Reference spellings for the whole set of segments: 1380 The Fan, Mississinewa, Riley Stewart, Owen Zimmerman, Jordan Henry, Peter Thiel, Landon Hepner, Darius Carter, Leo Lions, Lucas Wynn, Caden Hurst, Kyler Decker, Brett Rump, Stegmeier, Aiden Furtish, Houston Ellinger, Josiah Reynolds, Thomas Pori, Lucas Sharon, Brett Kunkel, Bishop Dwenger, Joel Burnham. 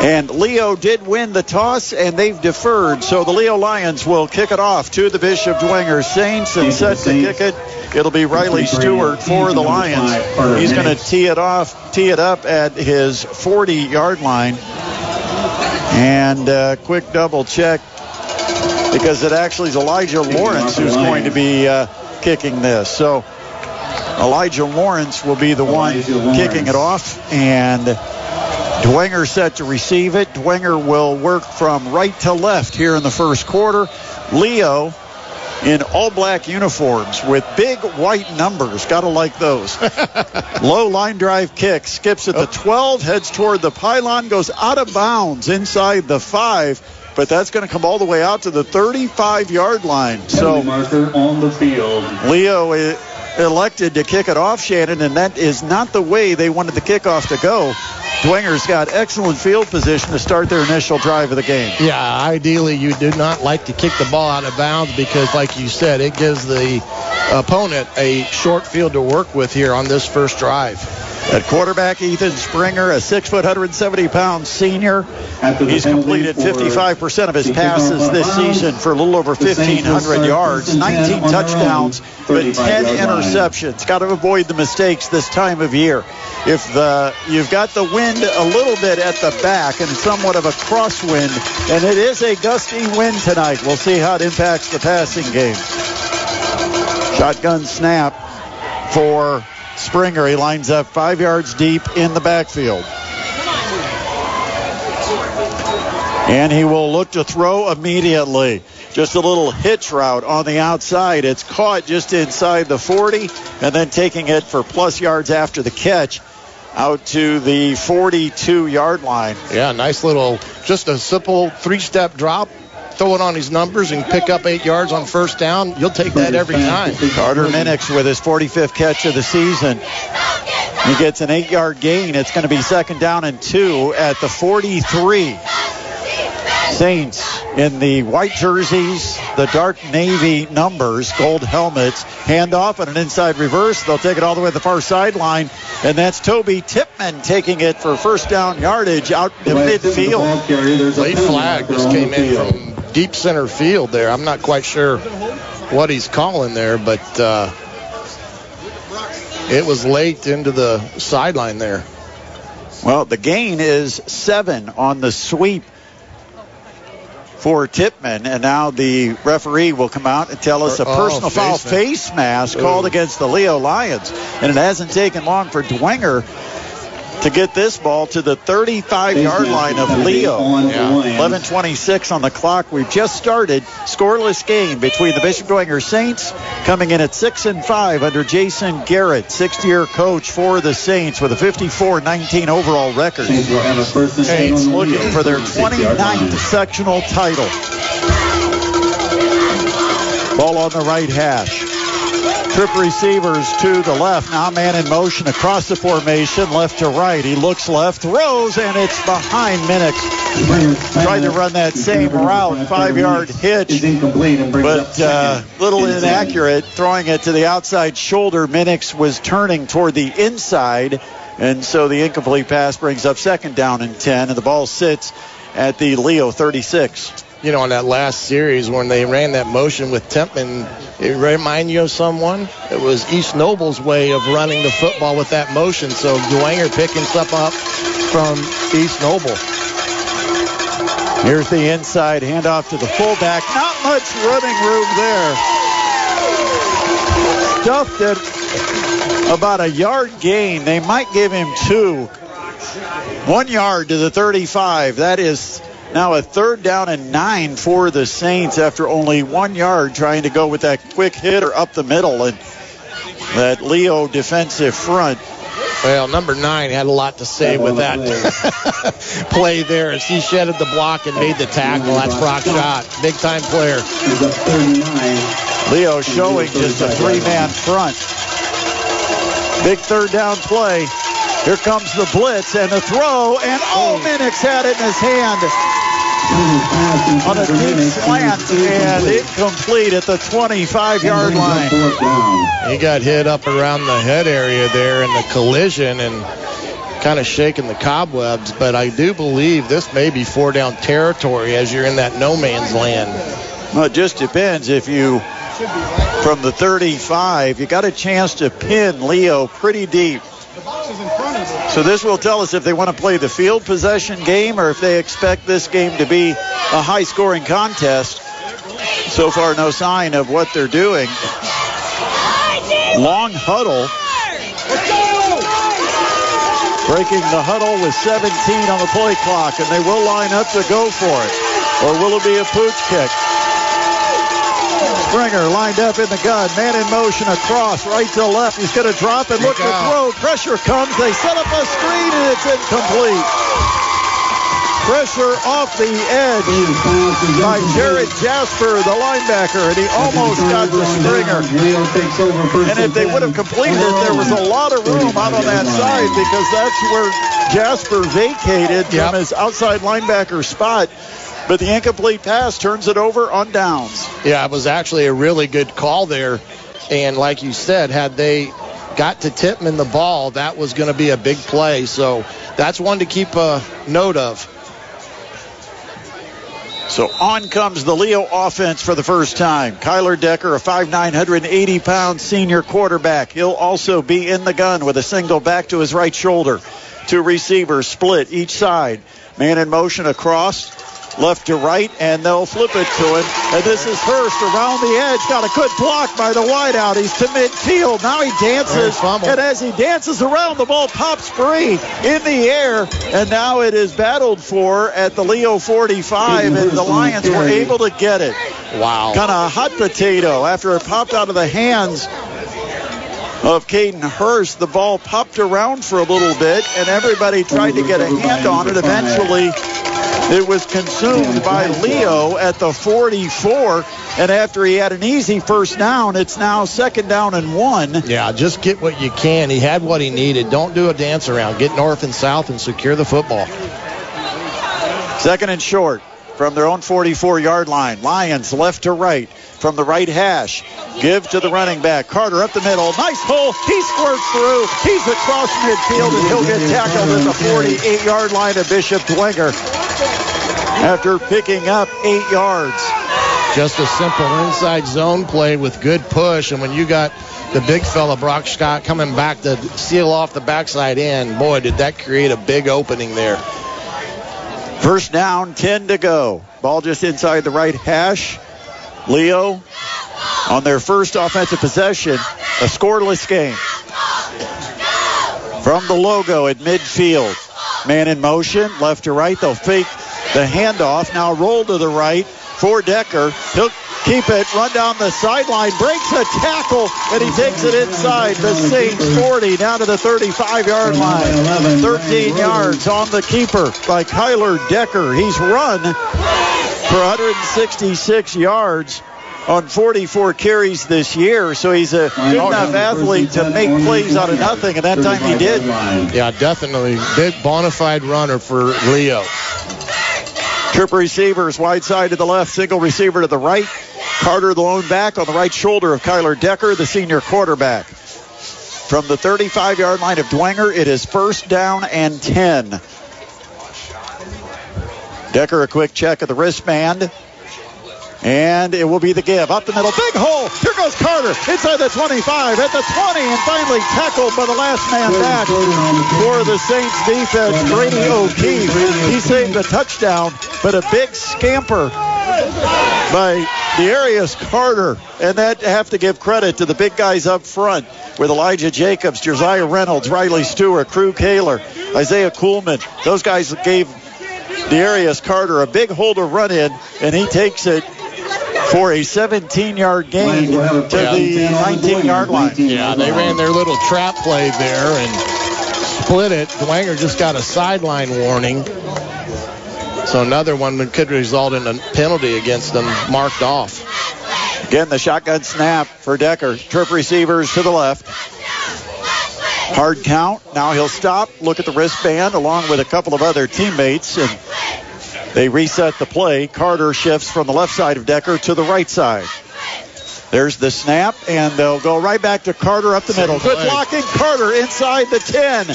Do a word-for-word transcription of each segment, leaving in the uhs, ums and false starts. And Leo did win the toss, and they've deferred. So the Leo Lions will kick it off to the Bishop Dwenger Saints, and set to kick it. It'll be Riley Stewart for the Lions. He's going to tee it off, tee it up at his forty-yard line. And uh, quick double check, because it actually is Elijah Lawrence who's going to be uh, kicking this. So Elijah Lawrence will be the one kicking it off, and Dwenger set to receive it. Dwenger will work from right to left here in the first quarter. Leo in all-black uniforms with big white numbers. Gotta like those. Low line drive kick. Skips at the twelve, heads toward the pylon, goes out of bounds inside the five. But that's going to come all the way out to the thirty-five-yard line. So marker on the field. Leo elected to kick it off, Shannon, and that is not the way they wanted the kickoff to go. Dwenger's got excellent field position to start their initial drive of the game. Yeah, ideally you do not like to kick the ball out of bounds because, like you said, it gives the opponent a short field to work with here on this first drive. At quarterback, Ethan Springer, a six-foot, one hundred seventy pound senior. He's completed fifty-five percent of his passes this season for a little over fifteen hundred yards, nineteen touchdowns, but ten interceptions. Got to avoid the mistakes this time of year. If the you've got the wind a little bit at the back and somewhat of a crosswind, and it is a gusty wind tonight. We'll see how it impacts the passing game. Shotgun snap for Springer. He lines up five yards deep in the backfield. And he will look to throw immediately. Just a little hitch route on the outside. It's caught just inside the forty, and then taking it for plus yards after the catch out to the forty-two-yard line. Yeah, nice little, just a simple three-step drop. Throw it on his numbers and pick up eight yards on first down. You'll take that every time. Carter Minnix with his forty-fifth catch of the season. He gets an eight-yard gain. It's going to be second down and two at the forty-three. Saints in the white jerseys, the dark navy numbers, gold helmets. Handoff and an inside reverse. They'll take it all the way to the far sideline. And that's Toby Tippmann taking it for first down yardage out to midfield. Late flag just came in from deep center field there. I'm not quite sure what he's calling there, but uh, it was late into the sideline there. Well, the gain is seven on the sweep for Tippmann, and now the referee will come out and tell us a personal oh, face foul mask. face mask called Ooh. against the Leo Lions. And it hasn't taken long for Dwenger to get this ball to the thirty-five-yard line of Leo. Yeah. eleven twenty-six on the clock. We've just started scoreless game between the Bishop Dwenger Saints, coming in at six and five under Jason Garrett, sixth-year coach for the Saints with a fifty-four nineteen overall record. Saints looking for their twenty-ninth sectional title. Ball on the right hash. Trip receivers to the left. Now man in motion across the formation, left to right. He looks left, throws, and it's behind Minnix. Tried to run that same route, five-yard hitch, but uh, little inaccurate. Throwing it to the outside shoulder. Minnix was turning toward the inside, and so the incomplete pass brings up second down and ten, and the ball sits at the Leo thirty-six. You know, in that last series when they ran that motion with Tippmann, it remind you of someone? It was East Noble's way of running the football with that motion. So Dwenger picking stuff up from East Noble. Here's the inside handoff to the fullback. Not much running room there. Stuffed at about a yard gain. They might give him two. One yard to the thirty-five. That is now a third down and nine for the Saints after only one yard trying to go with that quick hitter up the middle and that Leo defensive front. Well, number nine had a lot to say with that play there as he shedded the block and made the tackle. That's Brock Schott, big-time player. Leo showing just a three-man front. Big third down play. Here comes the blitz and the throw, and oh, Minnix had it in his hand on a deep slant and incomplete at the twenty-five-yard line. He got hit up around the head area there in the collision, and kind of shaking the cobwebs, but I do believe this may be four down territory as you're in that no man's land. Well, it just depends. If you, from the thirty-five, you got a chance to pin Leo pretty deep. So this will tell us if they want to play the field possession game or if they expect this game to be a high-scoring contest. So far, no sign of what they're doing. Long huddle. Breaking the huddle with seventeen on the play clock, and they will line up to go for it. Or will it be a pooch kick? Springer lined up in the gun, man in motion across, right to left. He's going to drop and look to throw. Pressure comes. They set up a screen, and it's incomplete. Pressure off the edge by Jared Jasper, the linebacker, and he almost got to Springer. And if they would have completed it, there was a lot of room out on that side because that's where Jasper vacated from his outside linebacker spot. But the incomplete pass turns it over on downs. Yeah, it was actually a really good call there. And like you said, had they got to Tippmann the ball, that was going to be a big play. So that's one to keep a note of. So on comes the Leo offense for the first time. Kyler Decker, a five nine, one eighty pound senior quarterback. He'll also be in the gun with a single back to his right shoulder. Two receivers split each side. Man in motion across, left to right, and they'll flip it to him. And this is Hurst around the edge. Got a good block by the wideout. He's to midfield. Now he dances. And as he dances around, the ball pops free in the air. And now it is battled for at the Leo forty-five, and the Lions were able to get it. Wow. Kind of a hot potato. After it popped out of the hands of Caden Hurst, the ball popped around for a little bit, and everybody tried to get a hand on it. Eventually, it was consumed by Leo at the forty-four, and after he had an easy first down, it's now second down and one. Yeah, just get what you can. He had what he needed. Don't do a dance around. Get north and south and secure the football. Second and short from their own forty-four-yard line. Lions left to right from the right hash. Give to the running back. Carter up the middle. Nice pull. He squirts through. He's across midfield, and he'll get tackled at the forty-eight-yard line of Bishop Dwenger after picking up eight yards. Just a simple inside zone play with good push, and when you got the big fella, Brock Schott, coming back to seal off the backside end, boy, did that create a big opening there. First down, ten to go. Ball just inside the right hash. Leo, on their first offensive possession, a scoreless game. From the logo at midfield. Man in motion, left to right. They'll fake the handoff. Now roll to the right for Decker. He'll keep it, run down the sideline, breaks a tackle, and he takes it inside the Saints forty down to the thirty-five-yard line. thirteen yards on the keeper by Kyler Decker. He's run for one hundred sixty-six yards on forty-four carries this year, so he's a good enough athlete to make plays out of nothing, and that time he did. Yeah, definitely. Big bona fide runner for Leo. Triple receivers, wide side to the left, single receiver to the right. Carter, the lone back, on the right shoulder of Kyler Decker, the senior quarterback. From the thirty-five-yard line of Dwenger, it is first down and ten. Decker, a quick check of the wristband. And it will be the give. Up the middle. Big hole. Here goes Carter. Inside the twenty-five. At the twenty. And finally tackled by the last man back for the Saints defense, Brady O'Keefe. He saved the touchdown, but a big scamper by Darius Carter. And that, have to give credit to the big guys up front with Elijah Jacobs, Josiah Reynolds, Riley Stewart, Crew Kaler, Isaiah Kuhlman. Those guys gave Darius Carter a big hole to run in, and he takes it for a seventeen-yard gain to the nineteen-yard line. Yeah, they ran their little trap play there and split it. Dwenger just got a sideline warning. So another one that could result in a penalty against them marked off. Again, the shotgun snap for Decker. Trip receivers to the left. Hard count. Now he'll stop, look at the wristband along with a couple of other teammates, and they reset the play. Carter shifts from the left side of Decker to the right side. There's the snap, and they'll go right back to Carter up the middle. Good blocking, Carter inside the ten,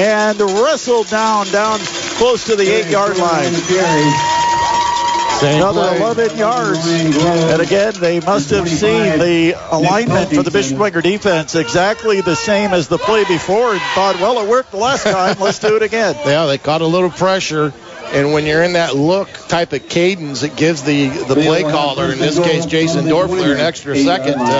and wrestled down, down close to the eight-yard line. Another eleven yards. And again, they must have seen the alignment for the Bishop Dwenger defense exactly the same as the play before and thought, well, it worked the last time. Let's do it again. Yeah, they caught a little pressure. And when you're in that look type of cadence, it gives the, the play caller, in this case Jason Dorfler, an extra second to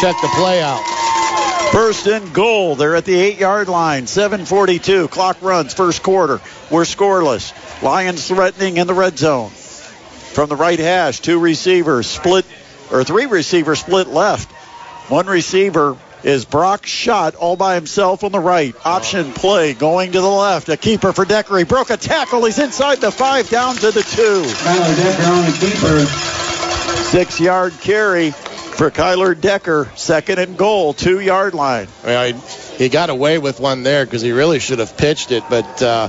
check the play out. First and goal. They're at the eight-yard line. seven forty-two. Clock runs. First quarter. We're scoreless. Lions threatening in the red zone. From the right hash, two receivers split, or three receivers split left. One receiver is Brock Schott all by himself on the right. Option play going to the left. A keeper for Decker. He broke a tackle. He's inside the five, down to the two. Kyler Decker on the keeper. Six-yard carry for Kyler Decker. Second and goal, two-yard line. I mean, he got away with one there because he really should have pitched it, but... Uh,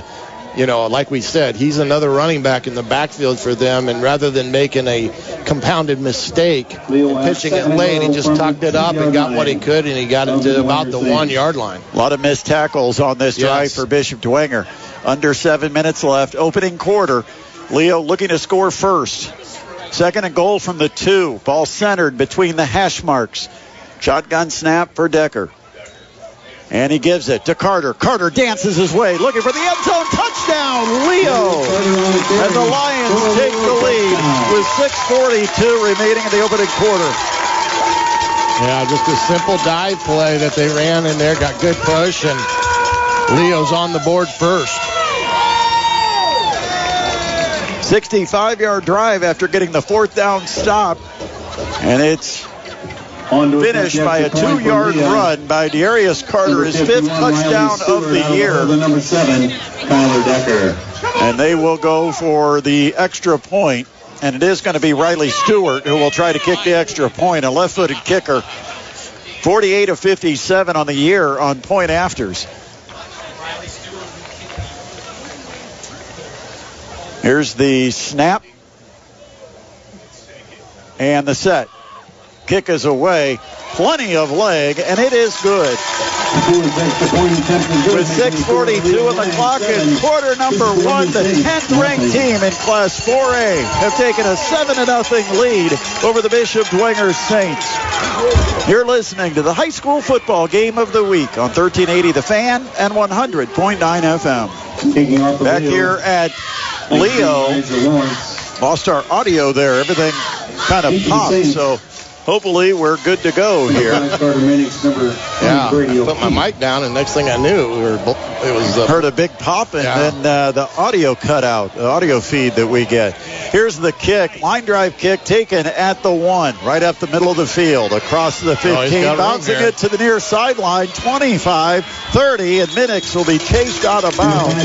You know, like we said, he's another running back in the backfield for them, and rather than making a compounded mistake and pitching it late, he just tucked it up and got what he could, and he got into about the one-yard line. A lot of missed tackles on this drive yes. for Bishop Dwenger. Under seven minutes left. Opening quarter, Leo looking to score first. Second and goal from the two. Ball centered between the hash marks. Shotgun snap for Decker. And he gives it to Carter. Carter dances his way, looking for the end zone. Touchdown, Leo! And the Lions take the lead with six forty-two remaining in the opening quarter. Yeah, just a simple dive play that they ran in there. Got good push, and Leo's on the board first. sixty-five-yard drive after getting the fourth down stop. And it's... finished by a two-yard run by Darius Carter, his fifth touchdown of the year. Number seven, Kyler Decker. And they will go for the extra point, and it is going to be Riley Stewart who will try to kick the extra point, a left-footed kicker. forty-eight of fifty-seven on the year on point afters. Here's the snap and the set. Kick is away, plenty of leg, and it is good. With six forty-two on the clock in quarter number one, the tenth-ranked team in Class four A have taken a seven to nothing lead over the Bishop Dwenger Saints. You're listening to the High School Football Game of the Week on thirteen eighty The Fan and one hundred point nine F M. Back here at Leo. Lost our audio there. Everything kind of popped, so... hopefully we're good to go here. Yeah, I put my mic down, and next thing I knew, we were, it was uh, heard a big pop, and yeah. then uh, the audio cut out, the audio feed that we get. Here's the kick, line drive kick taken at the one, right up the middle of the field, across the fifteen, oh, bouncing it to the near sideline, twenty-five, thirty, and Minnix will be chased out of bounds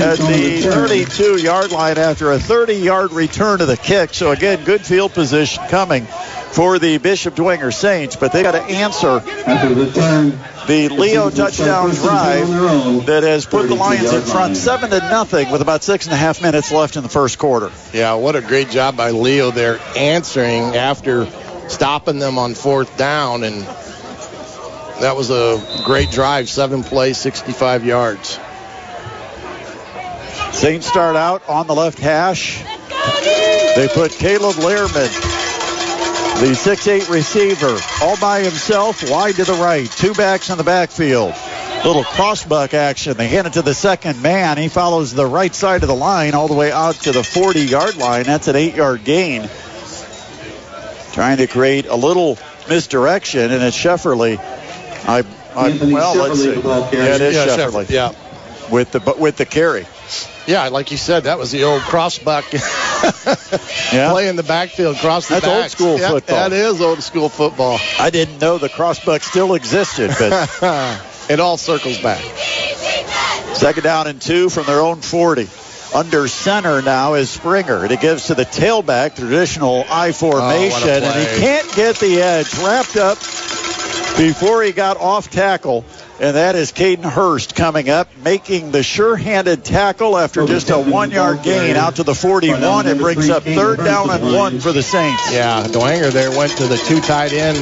at the thirty-two-yard line after a thirty-yard return to the kick. So again, good field position coming for the Bishop Dwenger Saints, but they got to answer the Leo touchdown drive that has put the Lions in front seven to nothing with about six and a half minutes left in the first quarter. Yeah, what a great job by Leo there answering after stopping them on fourth down, and that was a great drive, seven plays, sixty-five yards. Saints start out on the left hash. They put Caleb Lehrman, the six eight receiver, all by himself, wide to the right. Two backs in the backfield. Little crossbuck action. They hand it to the second man. He follows the right side of the line all the way out to the forty-yard line. That's an eight-yard gain. Trying to create a little misdirection, and it's Shefferly. I, I well, let's see. Yeah, it is yeah, Shefferly. Shefferly. Yeah, with the with the carry. Yeah, like you said, that was the old crossbuck yeah. play in the backfield, cross the That's backs. Old school yep, football. That is old school football. I didn't know the crossbuck still existed, but it all circles back. Second down and two from their own forty. Under center now is Springer. It gives to the tailback, traditional I formation, oh, and he can't get the edge. Wrapped up before he got off tackle. and that is Caden Hurst coming up, making the sure-handed tackle after just a one-yard gain out to the forty-one. It brings up third down and one for the Saints. Yeah, Dwenger there went to the two tight end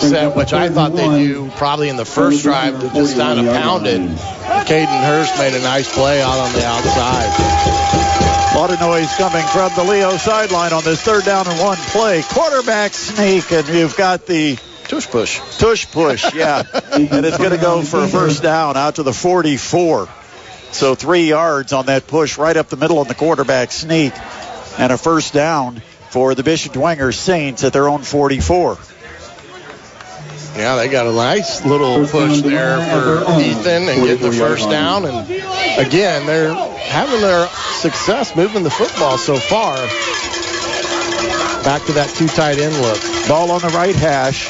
set, which I thought they'd do probably in the first drive, to just kind of pounded. Caden Hurst made a nice play out on the outside. A lot of noise coming from the Leo sideline on this third down and one play. Quarterback sneak, and you've got the tush push. Tush push, yeah. And it's going to go for a first down out to the forty-four. So three yards on that push right up the middle on the quarterback sneak. And a first down for the Bishop Dwenger Saints at their own forty-four. Yeah, they got a nice little push there for Ethan and get the first down. And again, they're having their success moving the football so far. Back to that two tight end look. Ball on the right hash.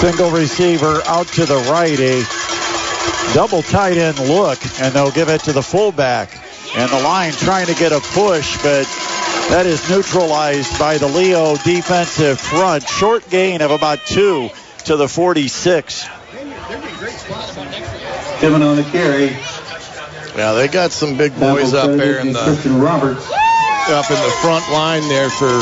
Single receiver out to the right. A double tight end look, and they'll give it to the fullback. And the line trying to get a push, but that is neutralized by the Leo defensive front. Short gain of about two to the forty-six. Coming on the carry. Yeah, they got some big boys up there in the Tristan Roberts. Up in the front line there for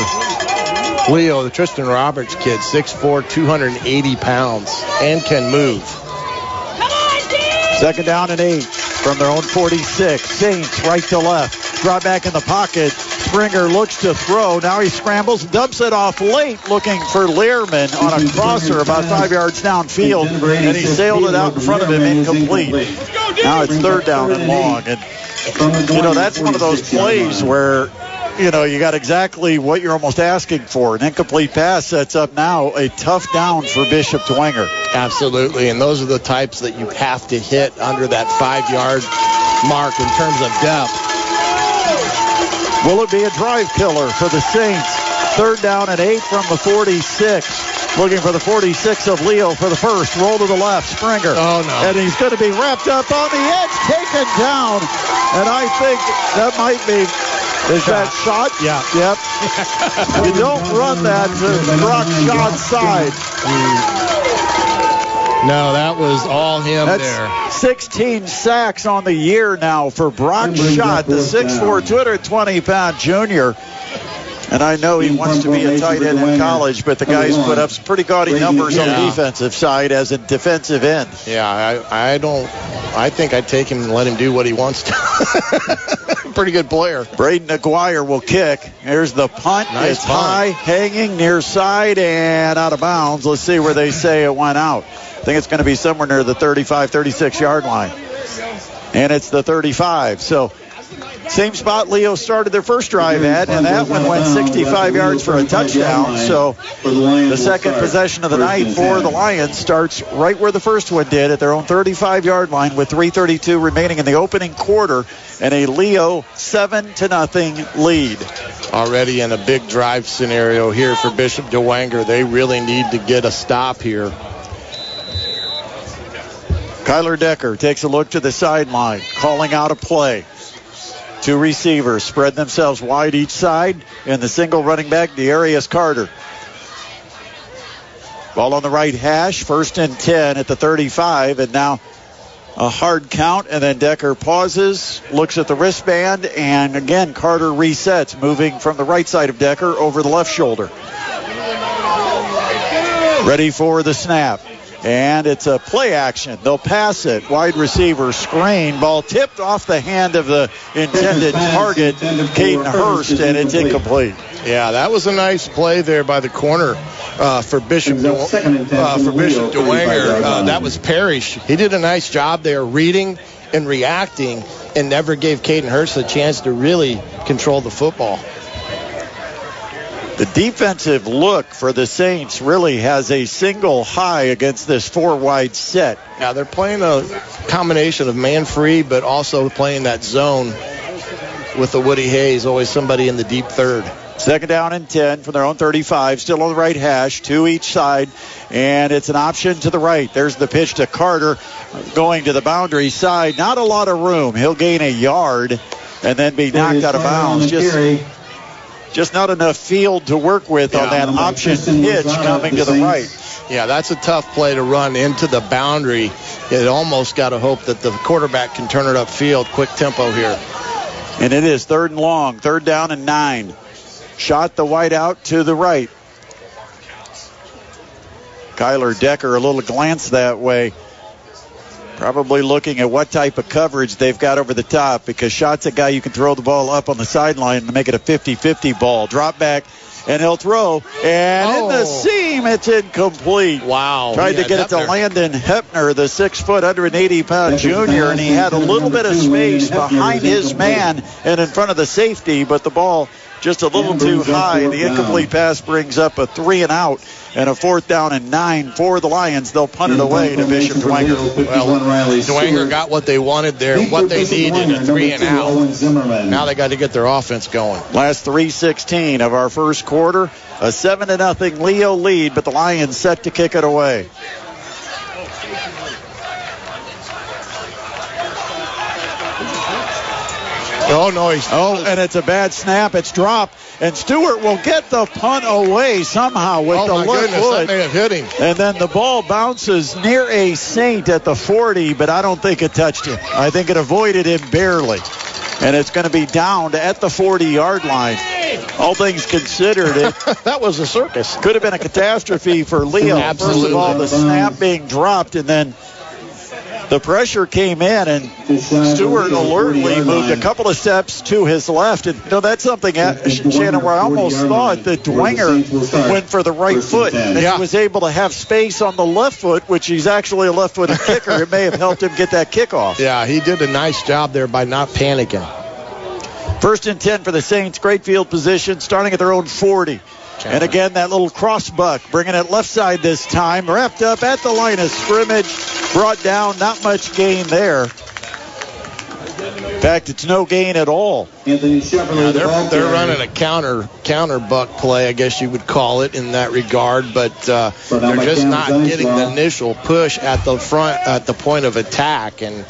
Leo, the Tristan Roberts kid, six foot four, two hundred eighty pounds, and can move. Come on, team! Second down and eight from their own forty-six. Saints right to left. Drop back in the pocket. Springer looks to throw. Now he scrambles, dumps it off late, looking for Lehrman on a crosser about five yards downfield, and he sailed it out in front of him incomplete. Now it's third down and long. And, you know, that's one of those plays where, you know, you got exactly what you're almost asking for. An incomplete pass sets up now a tough down for Bishop Dwenger. Absolutely, and those are the types that you have to hit under that five-yard mark in terms of depth. Will it be a drive killer for the Saints? Third down and eight from the forty-six. Looking for the forty-six of Leo for the first. Roll to the left, Springer. Oh, no. And he's going to be wrapped up on the edge, taken down. And I think that might be... Is that Schott? Yeah. Yep. You don't run that to Brock Schott's side. No, that was all him. That's there. sixteen sacks on the year now for Brock Schott, the six foot four, two hundred twenty pound junior. And I know he wants to be a tight end in college, but the guy's put up some pretty gaudy numbers on the defensive side as a defensive end. Yeah, I, I don't. I think I'd take him and let him do what he wants to. Pretty good player. Braden Aguirre will kick. Here's the punt. Nice it's punt. High, hanging near side and out of bounds. Let's see where they say it went out. I think it's going to be somewhere near the thirty-five, thirty-six yard line. And it's the thirty-five. So same spot Leo started their first drive at, and that one went sixty-five yards for a touchdown. So the second possession of the night for the Lions starts right where the first one did, at their own thirty-five-yard line with three thirty-two remaining in the opening quarter, and a Leo seven to nothing lead. Already in a big drive scenario here for Bishop Dwenger. They really need to get a stop here. Kyler Decker takes a look to the sideline, calling out a play. Two receivers spread themselves wide each side, and the single running back, Darius Carter. Ball on the right hash, first and ten at the thirty-five, and now a hard count, and then Decker pauses, looks at the wristband, and again, Carter resets, moving from the right side of Decker over the left shoulder. Ready for the snap. And it's a play action. They'll pass it. Wide receiver screen. Ball tipped off the hand of the intended target, Caden Hurst, and it's incomplete. Yeah, that was a nice play there by the corner uh, for Bishop uh, for Bishop Dwenger. Uh, that was Parrish. He did a nice job there reading and reacting and never gave Caden Hurst a chance to really control the football. The defensive look for the Saints really has a single high against this four-wide set. Now they're playing a combination of man-free, but also playing that zone with the Woody Hayes, always somebody in the deep third. Second down and ten from their own thirty-five, still on the right hash, two each side, and it's an option to the right. There's the pitch to Carter, going to the boundary side. Not a lot of room. He'll gain a yard and then be knocked out of bounds. Just... Just not enough field to work with yeah, on that option pitch coming to the right. Yeah, that's a tough play to run into the boundary. It almost got to hope that the quarterback can turn it upfield. Quick tempo here. And it is third and long, third down and nine. Shot the wide out to the right. Kyler Decker, a little glance that way. Probably looking at what type of coverage they've got over the top, because Schott's a guy you can throw the ball up on the sideline and make it a fifty-fifty ball. Drop back, and he'll throw. And oh. in the seam, it's incomplete. Wow. Tried to get Hepner. it to Landon Hepner, the six-foot, one hundred eighty pound junior, and he had a little bit of space behind his man and in front of the safety, but the ball just a little too high. The incomplete pass brings up a three and out and a fourth down and nine for the Lions. They'll punt it away to Bishop Dwenger. Well, Dwenger got what they wanted there, what they needed, a three and out. Now they got to get their offense going. Last three sixteen of our first quarter, a seven to nothing Leo lead, but the Lions set to kick it away. Oh, no. He's oh, and it's a bad snap. It's dropped. And Stewart will get the punt away somehow with oh, the my goodness, wood. That may have hit him. And then the ball bounces near a Saint at the forty, but I don't think it touched him. I think it avoided him barely. And it's going to be downed at the forty-yard line. All things considered, it that was a circus. Could have been a catastrophe for Leo. Absolutely. First of all, the snap being dropped, and then the pressure came in, and Stewart alertly moved a couple of steps to his left. And you know, that's something, Shannon, where I almost thought that Dwenger went for the right foot, and he was able to have space on the left foot, which he's actually a left-footed kicker. It may have helped him get that kickoff. Yeah, he did a nice job there by not panicking. First and ten for the Saints. Great field position, starting at their own forty. And again, that little cross buck, bringing it left side this time, wrapped up at the line of scrimmage, brought down, not much gain there. In fact, it's no gain at all. Anthony Shefferly, yeah, they're, they're running a counter counter buck play, I guess you would call it in that regard, but uh, they're just not getting the initial push at the front, at the point of attack, and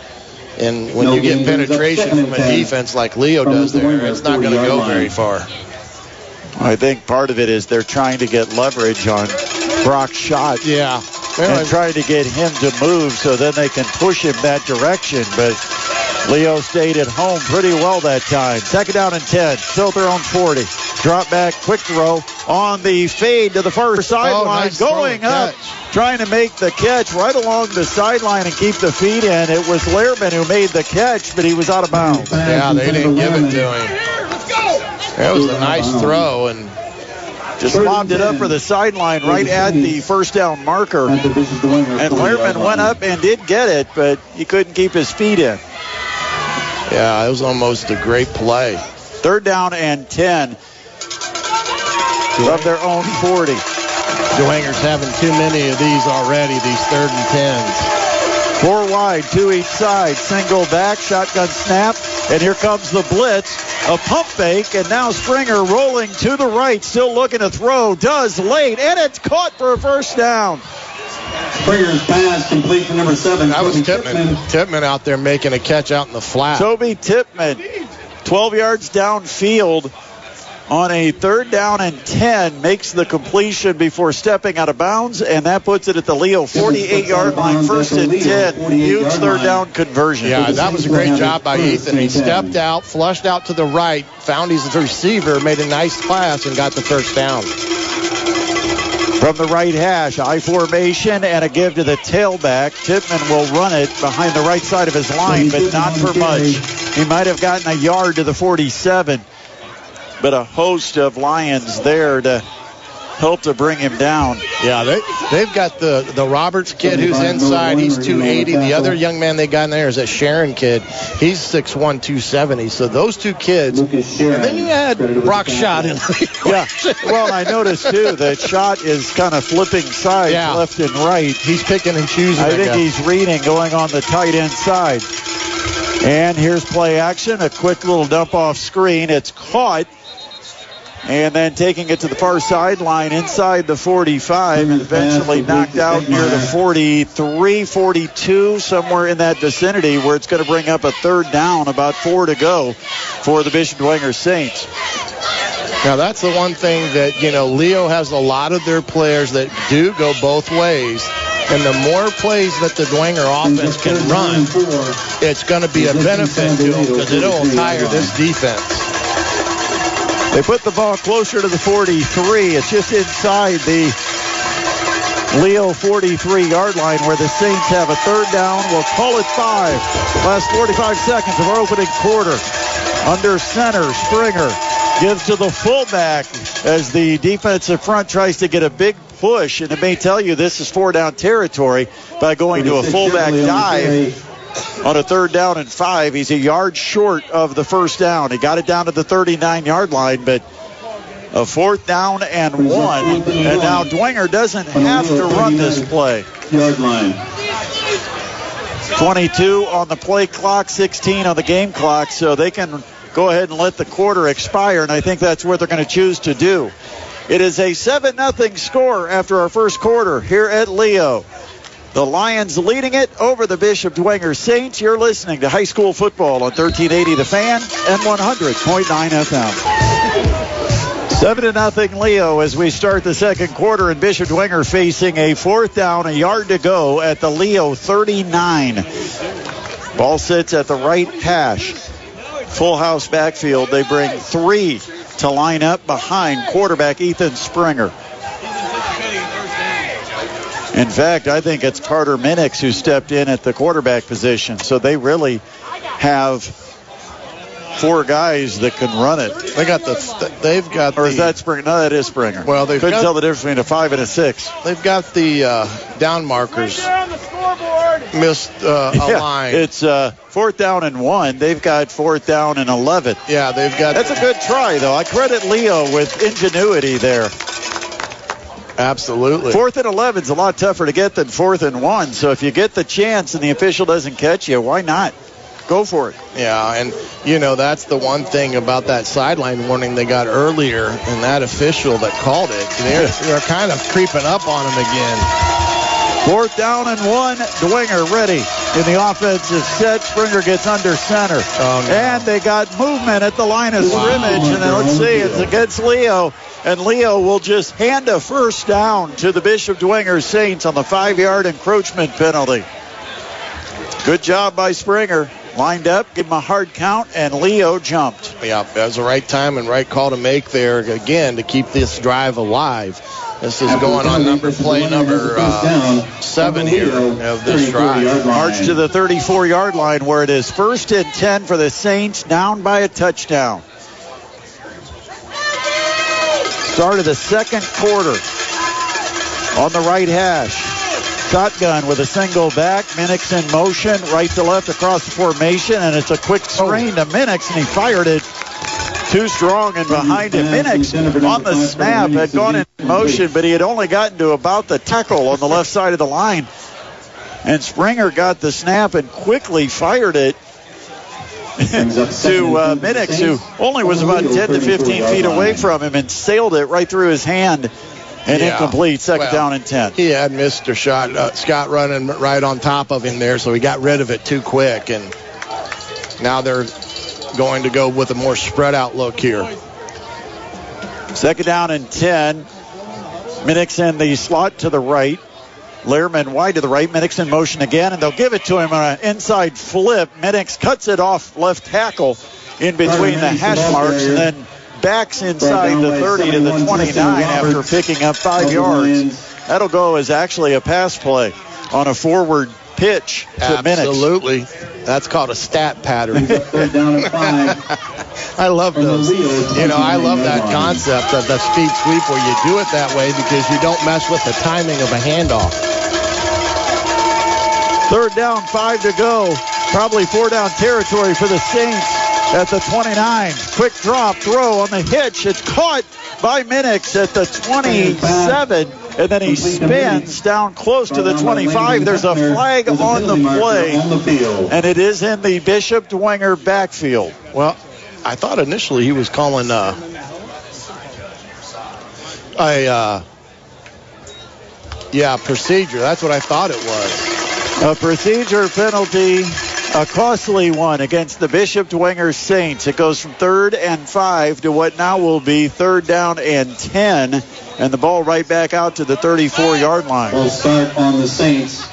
and when you get penetration from a defense like Leo does there, it's not going to go very far. I think part of it is they're trying to get leverage on Brock Schott. Yeah. Well, and trying to get him to move so then they can push him that direction. But Leo stayed at home pretty well that time. Second down and ten. Still their own forty. Drop back, quick throw on the fade to the far sideline. Oh, nice going up, catch. Trying to make the catch right along the sideline and keep the feet in. It was Lehrman who made the catch, but he was out of bounds. Yeah, they didn't give it to him. Let's go! That was a nice throw, and just lobbed it up for the sideline right at the first down marker. And Lehrman went up and did get it, but he couldn't keep his feet in. Yeah, it was almost a great play. Third down and ten. Of their own forty. Dwenger's having too many of these already, these third and tens. Four wide, two each side, single back, shotgun snap, and here comes the blitz. A pump fake, and now Springer rolling to the right, still looking to throw, does late, and it's caught for a first down. Springer's pass complete to number seven. That was Tippmann. Tippmann out there making a catch out in the flat. Toby Tippmann, twelve yards downfield on a third down and ten, makes the completion before stepping out of bounds, and that puts it at the Leo forty-eight-yard line, first and ten. Huge third down conversion. Yeah, that was a great job by Ethan. He stepped out, flushed out to the right, found his receiver, made a nice pass, and got the first down. From the right hash, I formation and a give to the tailback. Tippmann will run it behind the right side of his line, but not for much. He might have gotten a yard to the forty-seven. But a host of Lions there to help to bring him down. Yeah, they, they've got the, the Roberts kid who's inside. He's two eighty. The other young man they got in there is that Sharon kid. He's six one, two seventy. So those two kids. And then you had Brock Schott in the yeah. Well, I noticed, too, that Schott is kind of flipping sides yeah. left and right. He's picking and choosing. I think guy. he's reading going on the tight end side. And here's play action. A quick little dump off screen. It's caught. And then taking it to the far sideline inside the forty-five, and eventually knocked out near the forty-three, forty-two, somewhere in that vicinity, where it's going to bring up a third down, about four to go for the Bishop Dwenger Saints. Now, that's the one thing that, you know, Leo has a lot of their players that do go both ways. And the more plays that the Dwenger offense can run, it's going to be a benefit to them because it will tire this defense. They put the ball closer to the forty-three. It's just inside the Leo forty-three-yard line where the Saints have a third down. We'll call it five. Last forty-five seconds of our opening quarter. Under center, Springer gives to the fullback as the defensive front tries to get a big push. And it may tell you this is four-down territory by going to a fullback dive. On a third down and five, he's a yard short of the first down. He got it down to the thirty-nine-yard line, but a fourth down and one. And now Dwenger doesn't have to run this play. twenty-two on the play clock, sixteen on the game clock, so they can go ahead and let the quarter expire, and I think that's what they're going to choose to do. It is a seven nothing score after our first quarter here at Leo. The Lions leading it over the Bishop Dwenger Saints. You're listening to High School Football on thirteen eighty The Fan and one hundred point nine F M. seven to nothing Leo as we start the second quarter, and Bishop Dwenger facing a fourth down, a yard to go at the Leo thirty-nine. Ball sits at the right hash. Full house backfield. They bring three to line up behind quarterback Ethan Springer. In fact, I think it's Carter Minnix who stepped in at the quarterback position. So they really have four guys that can run it. They got the, th- they've got. Or is the, that Springer? No, that is Springer. Well, they couldn't got, tell the difference between a five and a six. They've got the uh, down markers. Right there on the missed uh, a yeah, line. It's uh, fourth down and one. They've got fourth down and eleven. Yeah, they've got. That's a good try, though. I credit Leo with ingenuity there. Absolutely. Fourth and eleven is a lot tougher to get than fourth and one. So if you get the chance and the official doesn't catch you, why not? Go for it. Yeah, and, you know, that's the one thing about that sideline warning they got earlier, and that official that called it, they're, they're kind of creeping up on him again. Fourth down and one. Dwenger ready. And the offense is set. Springer gets under center. Oh, no. And they got movement at the line of wow. scrimmage. And then let's see, it's against Leo. And Leo will just hand a first down to the Bishop Dwenger Saints on the five-yard encroachment penalty. Good job by Springer. Lined up, give him a hard count, and Leo jumped. Yeah, that was the right time and right call to make there, again, to keep this drive alive. This is going on number play number uh, seven here of this drive. March to the thirty-four-yard line where it is first and ten for the Saints, down by a touchdown. Start of the second quarter on the right hash. Shotgun with a single back. Minnix in motion, right to left across the formation, and it's a quick screen to Minnix, and he fired it too strong and behind him. Minnix on the snap had gone in motion, but he had only gotten to about the tackle on the left side of the line. And Springer got the snap and quickly fired it to uh, Minnix, who only was about ten to fifteen feet away from him and sailed it right through his hand and yeah. incomplete. Second well, down and ten. He had Mister Shot, uh, Scott running right on top of him there, so he got rid of it too quick. And now they're going to go with a more spread out look here. Second down and ten. Minnix in the slot to the right. Lehrman wide to the right. Minnix in motion again, and they'll give it to him on an inside flip. Minnix cuts it off left tackle in between the hash marks, and then backs inside the thirty to the twenty-nine after picking up five yards. That'll go as actually a pass play on a forward pitch to Minnix. Absolutely. That's called a stat pattern. I love those. You know, I love that concept of the speed sweep where you do it that way because you don't mess with the timing of a handoff. Third down, five to go. Probably four down territory for the Saints at the twenty-nine. Quick drop, throw on the hitch. It's caught by Minnix at the twenty-seven. And then he spins down close to the twenty-five. There's a flag on the play. And it is in the Bishop Dwenger backfield. Well, I thought initially he was calling uh, a, uh, yeah, procedure. That's what I thought it was. A procedure penalty A costly one against the Bishop Dwenger Saints. It goes from third and five to what now will be third down and ten. And the ball right back out to the thirty-four-yard line. We'll start on the Saints.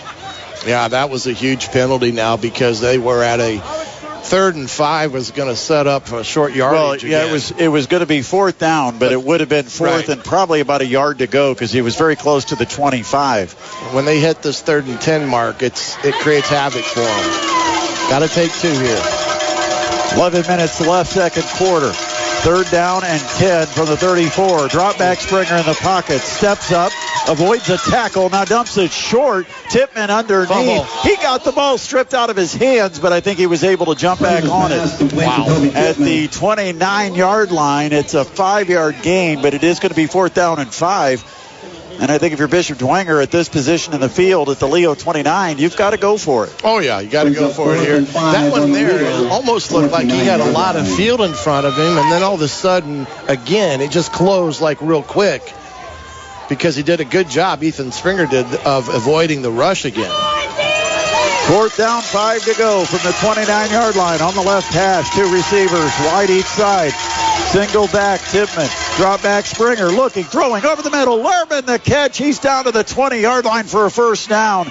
Yeah, that was a huge penalty now because they were at a third and five was going to set up for a short yardage. Well, yeah, again. it was it was going to be fourth down, but, but it would have been fourth right. and probably about a yard to go because he was very close to the twenty-five. When they hit this third and ten mark, it's it creates havoc for them. Got to take two here. eleven minutes left, second quarter. Third down and ten from the thirty-four. Drop back Springer in the pocket. Steps up, avoids a tackle, now dumps it short. Tippmann underneath. Fumble. He got the ball stripped out of his hands, but I think he was able to jump back on it. Wow. At the twenty-nine-yard line, it's a five-yard gain, but it is going to be fourth down and five. And I think if you're Bishop Dwenger at this position in the field at the Leo twenty-nine, you've got to go for it. Oh, yeah, you got to go for it here. That one there almost looked like he had a lot of field in front of him, and then all of a sudden, again, it just closed like real quick because he did a good job, Ethan Springer did, of avoiding the rush again. Fourth down, five to go from the twenty-nine-yard line on the left hash. Two receivers wide each side. Single back, Tippmann. Drop back, Springer looking, throwing over the middle. Lehrman, the catch. He's down to the twenty-yard line for a first down.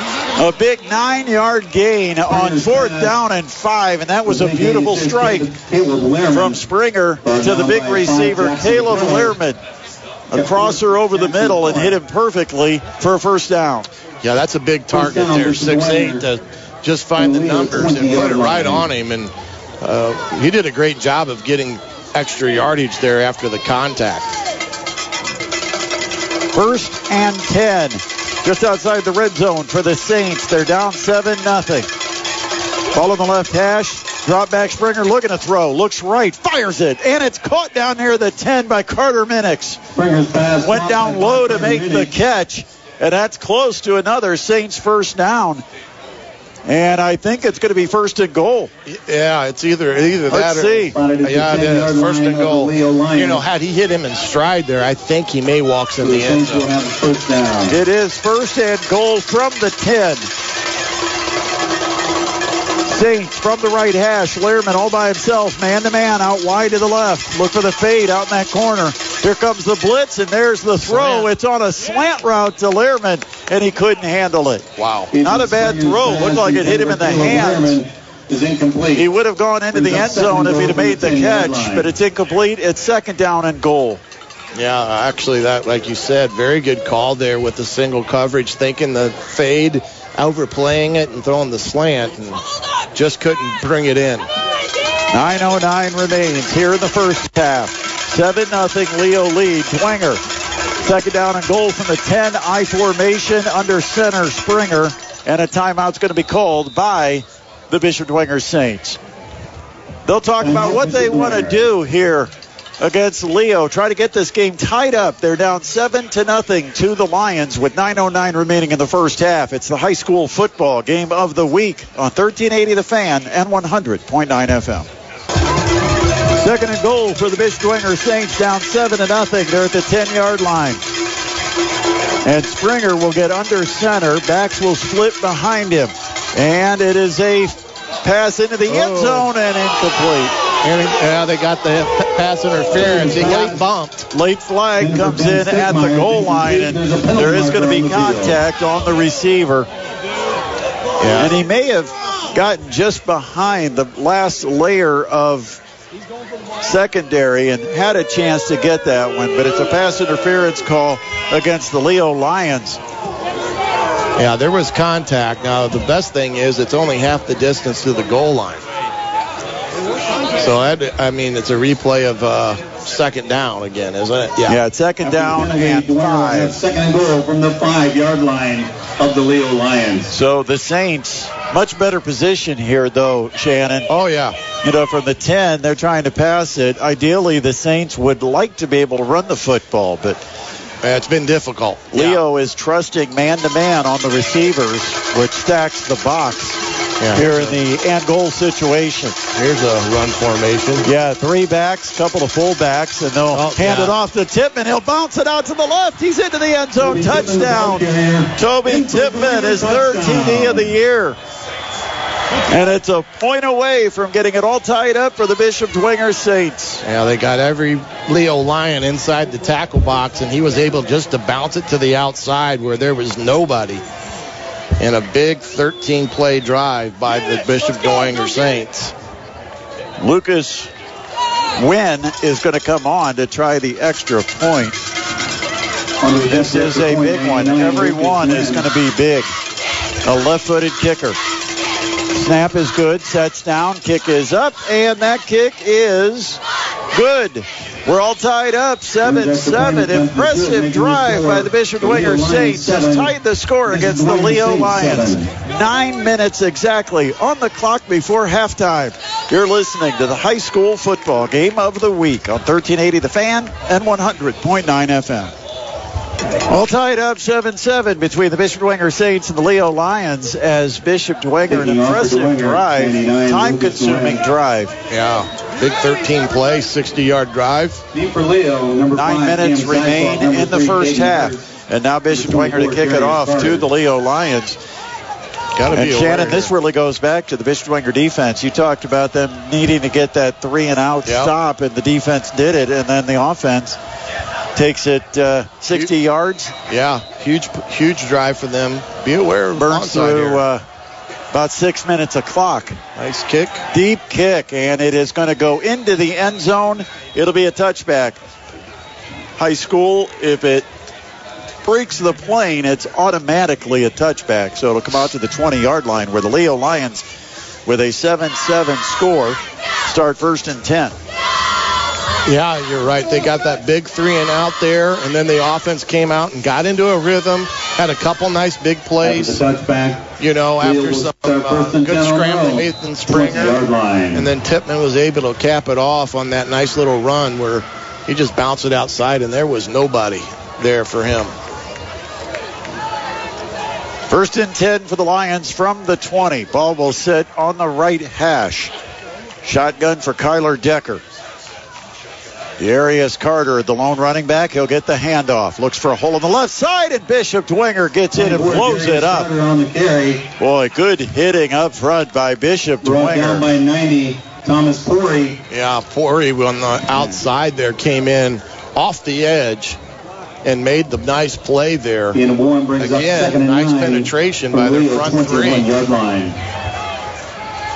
A big nine-yard gain on fourth down and five, and that was a beautiful strike from Springer to the big receiver, Caleb Lehrman. A crosser over the middle and hit him perfectly for a first down. Yeah, that's a big target there, six eight, to just find the numbers and put it right on him. And uh, he did a great job of getting extra yardage there after the contact. First and ten, just outside the red zone for the Saints. They're down seven nothing. Ball on the left hash. Drop back Springer looking to throw. Looks right. Fires it. And it's caught down near the ten by Carter Minnix. Pass, Went down low to make the catch. And that's close to another Saints first down. And I think it's going to be first and goal. Yeah, it's either either that Let's or... see. Yeah, it is. First and goal. You know, had he hit him in stride there, I think he may walks in the end zone. It is first and goal from the ten. Saints from the right hash. Lehrman all by himself, man-to-man, out wide to the left. Look for the fade out in that corner. Here comes the blitz, and there's the throw. Slant. It's on a slant route to Lehrman, and he couldn't handle it. Wow. Not a bad throw. Looked like it hit him in the hands. Is incomplete. He would have gone into the end zone if he'd have made the catch, but it's incomplete. It's second down and goal. Yeah, actually, that, like you said, very good call there with the single coverage, thinking the fade, overplaying it and throwing the slant, and just couldn't bring it in. nine oh nine remains here in the first half. seven nothing Leo lead. Dwenger. Second down and goal from the ten. I formation under center Springer. And a timeout's going to be called by the Bishop Dwenger Saints. They'll talk about what they want to do here against Leo. Try to get this game tied up. They're down seven to nothing to the Lions with nine oh nine remaining in the first half. It's the high school football game of the week on thirteen eighty The Fan and one hundred point nine F M. Second and goal for the Bishop Dwenger Saints, down seven to nothing. They're at the ten-yard line. And Springer will get under center. Backs will split behind him. And it is a pass into the end zone and incomplete. And yeah, they got the pass interference. He got bumped. Late flag comes in at the goal line, and there is going to be contact on the receiver. Yeah. And he may have gotten just behind the last layer of secondary and had a chance to get that one, but it's a pass interference call against the Leo Lions. Yeah, there was contact. Now, the best thing is it's only half the distance to the goal line. So, I mean, it's a replay of uh, second down again, isn't it? Yeah, yeah, it's second down and five. Second goal from the five-yard line of the Leo Lions. So, the Saints, much better position here, though, Shannon. Oh, yeah. You know, from the ten, they're trying to pass it. Ideally, the Saints would like to be able to run the football, but yeah, it's been difficult. Leo yeah. is trusting man-to-man on the receivers, which stacks the box. Yeah, here in the end goal situation. Here's a run formation. Yeah, three backs, couple of full backs, and they'll oh, hand yeah. it off to Tippmann. He'll bounce it out to the left. He's into the end zone. Toby touchdown. Tippmann Toby Tippmann, his third T D of the year. And it's a point away from getting it all tied up for the Bishop Dwenger Saints. Yeah, they got every Leo Lion inside the tackle box, and he was able just to bounce it to the outside where there was nobody. And a big thirteen-play drive by the Bishop Dwenger Saints. Lucas Wynn is going to come on to try the extra point. This is a big one. Every one is going to be big. A left-footed kicker. Snap is good, sets down, kick is up, and that kick is good. We're all tied up, seven seven. Impressive drive by the Bishop Dwenger Saints. Has tied the score against the Leo Lions. Nine minutes exactly on the clock before halftime. You're listening to the high school football game of the week on thirteen eighty The Fan and one hundred point nine F M. All tied up seven seven between the Bishop Dwenger Saints and the Leo Lions as Bishop Dwenger, an impressive drive, time-consuming drive. Yeah, big thirteen-play, sixty-yard drive. Nine minutes remain in the first half. And now Bishop Dwenger to kick it off to the Leo Lions. Gotta and be Shannon, this here really goes back to the Bishop Dwenger defense. You talked about them needing to get that three-and-out yep. stop, and the defense did it, and then the offense takes it uh, sixty huge, yards. Yeah, huge huge drive for them. Be aware of Burns through uh, about six minutes of clock. Nice kick. Deep kick, and it is going to go into the end zone. It'll be a touchback. High school, if it breaks the plane, it's automatically a touchback. So it'll come out to the twenty-yard line where the Leo Lions, with a seven seven score, start first and ten. Yeah, you're right. They got that big three and out there, and then the offense came out and got into a rhythm, had a couple nice big plays. Touchback. You know, after some uh, good scrambling, Ethan Springer, and then Tippmann was able to cap it off on that nice little run where he just bounced it outside, and there was nobody there for him. First and ten for the Lions from the twenty. Ball will sit on the right hash. Shotgun for Kyler Decker. Darius Carter, the lone running back. He'll get the handoff. Looks for a hole on the left side, and Bishop Dwenger gets in and blows it up. Boy, good hitting up front by Bishop Dwenger. Down by ninety, Thomas Pori. Yeah, Pori on the outside there came in off the edge and made the nice play there. Again, nice penetration by their front three.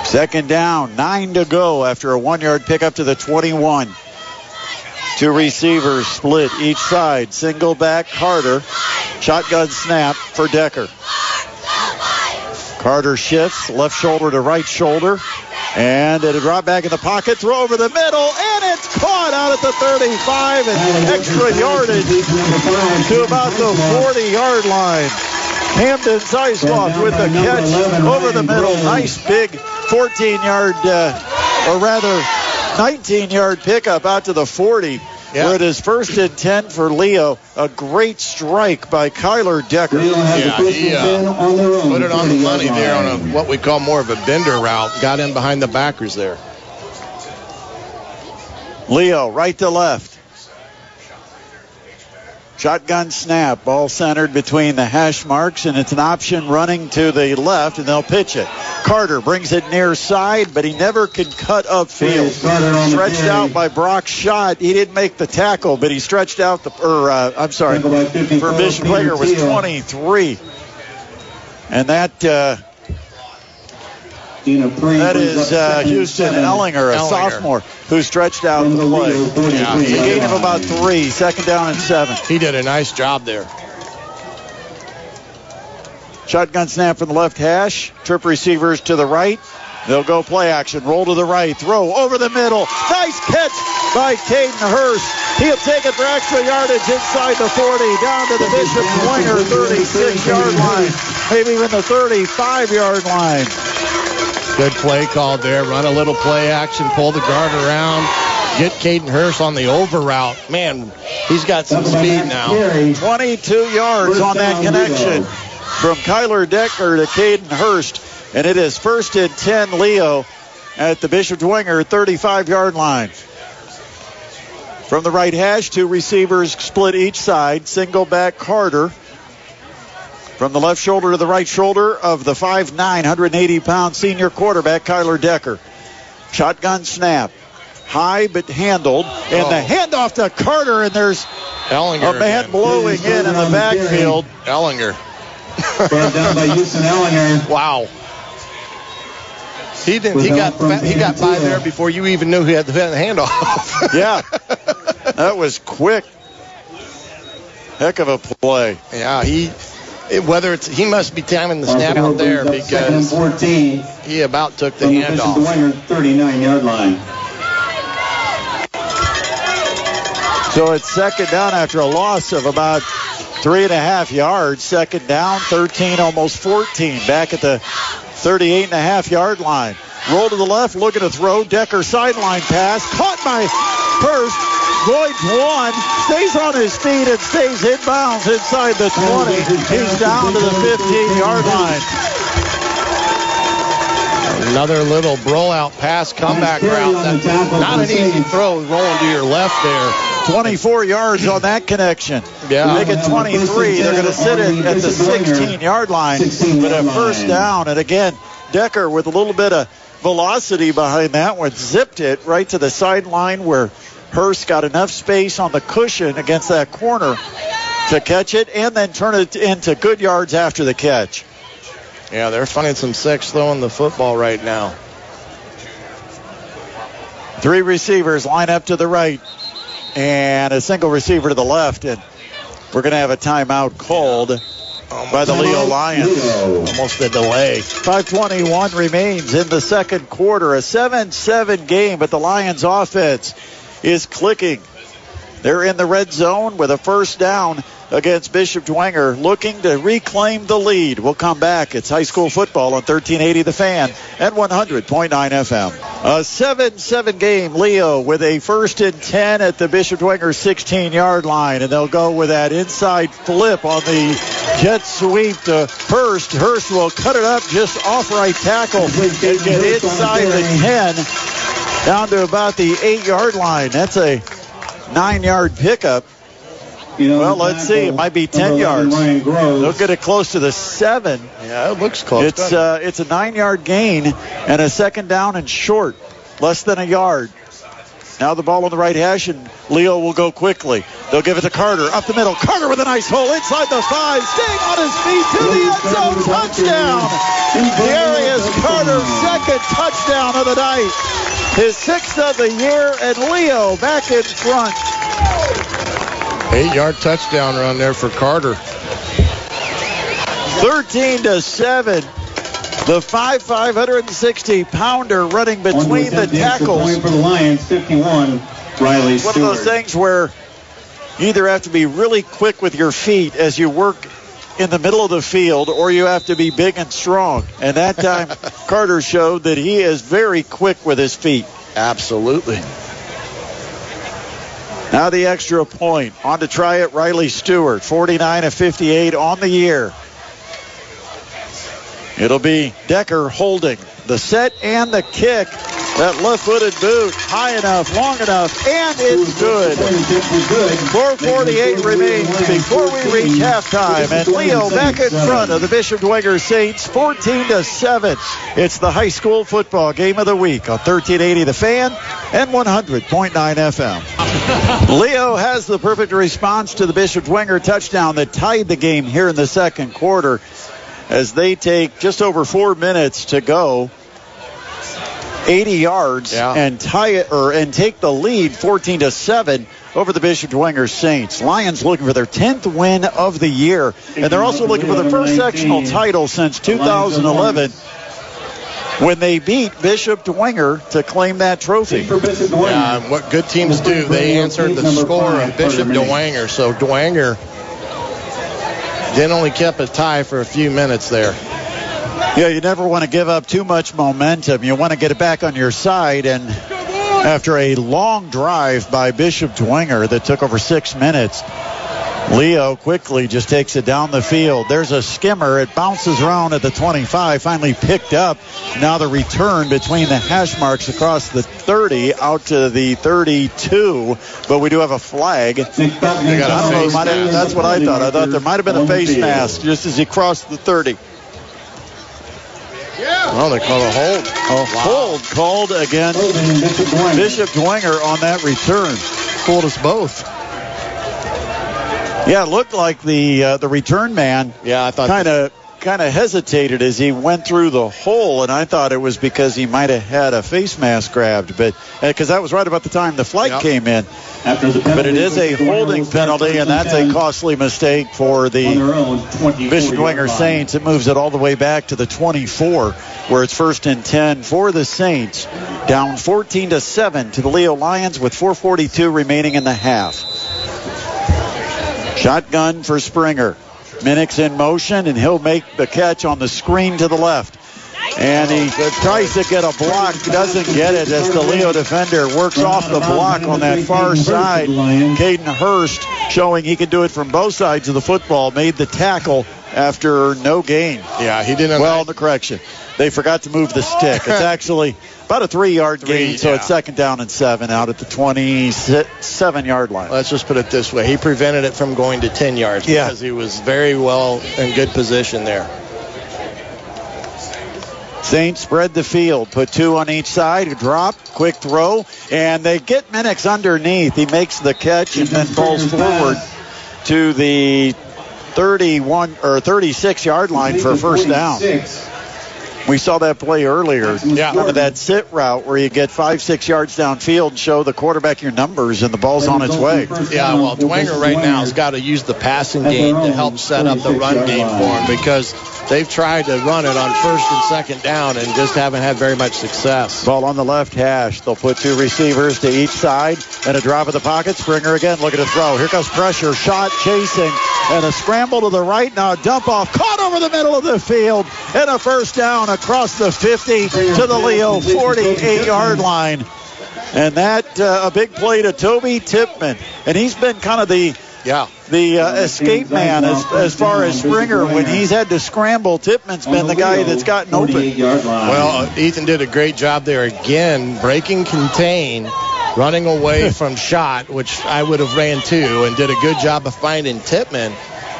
Second down, nine to go after a one-yard pickup to the twenty-one. Two receivers split each side. Single back, Carter. Shotgun snap for Decker. Carter shifts left shoulder to right shoulder. And it'll drop back in the pocket. Throw over the middle. And it's caught out at the thirty-five. And extra yardage to about the forty-yard line. Hamden Zeisloft with the catch over the middle. Nice big fourteen-yard, uh, or rather... nineteen-yard pickup out to the forty, yep. where it is first and ten for Leo. A great strike by Kyler Decker. Yeah, he uh, put it on the money there on a, what we call more of a bender route. Got in behind the backers there. Leo, right to left. Shotgun snap, ball centered between the hash marks, and it's an option running to the left, and they'll pitch it. Carter brings it near side, but he never can cut upfield. Stretched out by Brock Schott. He didn't make the tackle, but he stretched out the, or uh, I'm sorry, for Bishop Dwenger was twenty-three. And that, uh, that is uh, Houston Ellinger, a sophomore, who stretched out the play. Yeah, he gave him about three, second down and seven. He did a nice job there. Shotgun snap from the left hash. Trip receivers to the right. They'll go play action. Roll to the right. Throw over the middle. Nice catch by Caden Hurst. He'll take it for extra yardage inside the forty. Down to the Bishop Dwenger thirty-six-yard line. Maybe even the thirty-five-yard line. Good play called there. Run a little play action. Pull the guard around. Get Caden Hurst on the over route. Man, he's got some speed now. twenty-two yards on that connection from Kyler Decker to Caden Hurst. And it is first and ten Leo at the Bishop Dwenger thirty-five-yard line. From the right hash, two receivers split each side. Single back Carter. From the left shoulder to the right shoulder of the five nine, one hundred eighty pound senior quarterback, Kyler Decker. Shotgun snap. High but handled. And oh. the handoff to Carter, and there's Ellinger a man again. blowing in in the backfield. Ellinger. Brought down by Houston Ellinger. Wow. He didn't. He got he got by there before you even knew he had the handoff. Yeah. That was quick. Heck of a play. Yeah, he... It, whether it's he must be timing the snap out there because he about took the handoff. thirty-nine yard line. So it's second down after a loss of about three and a half yards. Second down, thirteen, almost fourteen. Back at the thirty-eight and a half yard line. Roll to the left, looking to throw. Decker sideline pass caught by Hurst. Lloyd's one, stays on his feet and stays inbounds inside the twenty. He's down to the fifteen-yard line. Another little roll-out pass, comeback route. Not an easy throw rolling to your left there. twenty-four yards on that connection. Yeah. Make it twenty-three. They're going to sit it at the sixteen-yard line. But a first down. And again, Decker with a little bit of velocity behind that one. Zipped it right to the sideline where Hurst got enough space on the cushion against that corner to catch it and then turn it into good yards after the catch. Yeah, they're finding some sex throwing the football right now. Three receivers line up to the right and a single receiver to the left. And we're going to have a timeout called yeah. by the Leo Lions. Leo. Almost a delay. five twenty-one remains in the second quarter. A seven seven game, but the Lions offense is clicking. They're in the red zone with a first down against Bishop Dwenger, looking to reclaim the lead. We'll come back. It's high school football on thirteen eighty The Fan and one hundred point nine F M. A seven seven game, Leo, with a first and ten at the Bishop Dwenger sixteen-yard line, and they'll go with that inside flip on the jet sweep to Hurst. Hurst will cut it up just off right tackle and get inside the ten. Down to about the eight-yard line. That's a nine-yard pickup. You know, well, let's see. It might be ten yards. They'll get it close to the seven. Yeah, it looks close. It's uh, it's a nine-yard gain and a second down and short, less than a yard. Now the ball on the right hash, and Leo will go quickly. They'll give it to Carter. Up the middle. Carter with a nice hole inside the five. Staying on his feet to the end zone. Touchdown. Darius Carter, second touchdown of the night. His sixth of the year, and Leo back in front. Eight-yard touchdown run there for Carter. thirteen to seven. The five, five sixty pounder running between the tackles. For the Lions, fifty-one, Riley Stewart. One of those things where you either have to be really quick with your feet as you work in the middle of the field, or you have to be big and strong. And that time, Carter showed that he is very quick with his feet. Absolutely. Now the extra point. On to try it, Riley Stewart, forty-nine of fifty-eight on the year. It'll be Decker holding the set and the kick. That left-footed boot, high enough, long enough, and it's good. four forty-eight remains before we reach halftime, and Leo back in front of the Bishop Dwenger Saints, fourteen to seven. It's the high school football game of the week on thirteen eighty The Fan and one hundred point nine F M. Leo has the perfect response to the Bishop Dwenger touchdown that tied the game here in the second quarter, as they take just over four minutes to go, eighty yards, yeah. and tie it or and take the lead, fourteen to seven, over the Bishop Dwenger Saints. Lions looking for their tenth win of the year, and they're also looking for the first sectional title since two thousand eleven, when they beat Bishop Dwenger to claim that trophy. Yeah, and what good teams do, they answered the score of Bishop Dwenger, so Dwenger then only kept a tie for a few minutes there. Yeah, you never want to give up too much momentum. You want to get it back on your side. And after a long drive by Bishop Dwenger that took over six minutes, Leo quickly just takes it down the field. There's a skimmer. It bounces around at the twenty-five, finally picked up. Now the return between the hash marks across the thirty out to the thirty-two. But we do have a flag. Got a know, have, that's what I thought. I thought there might have been a face mask just as he crossed the thirty. Well, they call a hold. A hold called again. Bishop Dwenger on that return. Fooled us both. Yeah, it looked like the uh, the return man yeah, I thought kind of kind of hesitated as he went through the hole, and I thought it was because he might have had a face mask grabbed, but because uh, that was right about the time the flight yep. came in. After the penalty, but it is a holding penalty, and that's a costly mistake for the Bishop Dwenger Saints. It moves it all the way back to the twenty-four, where it's first and ten for the Saints, down fourteen to seven to the Leo Lions with four forty-two remaining in the half. Shotgun for Springer. Minnix in motion, and he'll make the catch on the screen to the left. And he tries to get a block, doesn't get it as the Leo defender works off the block on that far side. Caden Hurst showing he can do it from both sides of the football, made the tackle after no gain. Yeah, he didn't. Well, the correction. They forgot to move the stick. It's actually about a three-yard three, gain, so yeah. It's second down and seven out at the twenty-seven-yard line. Let's just put it this way. He prevented it from going to ten yards yeah. because he was very well in good position there. Saints spread the field, put two on each side, a drop, quick throw, and they get Minnix underneath. He makes the catch and then falls forward to the thirty-one or thirty-six-yard line for a first down. We saw that play earlier. Yeah. Remember that sit route where you get five, six yards downfield and show the quarterback your numbers and the ball's on its way. Yeah, well, Dwenger right now has got to use the passing game to help set up the run game for him because they've tried to run it on first and second down and just haven't had very much success. Ball on the left hash. They'll put two receivers to each side and a drop of the pocket. Springer again looking to throw. Here comes pressure. Shot chasing and a scramble to the right. Now a dump off. Caught over the middle of the field and a first down across the fifty to the Leo forty-eight-yard line. And that uh, a big play to Toby Tippmann. And he's been kind of the yeah. the uh, escape man as, as far as Springer. When he's had to scramble, Tippmann's been the guy that's gotten open. Well, Ethan did a great job there again, breaking contain, running away from Schott, which I would have ran to, and did a good job of finding Tippmann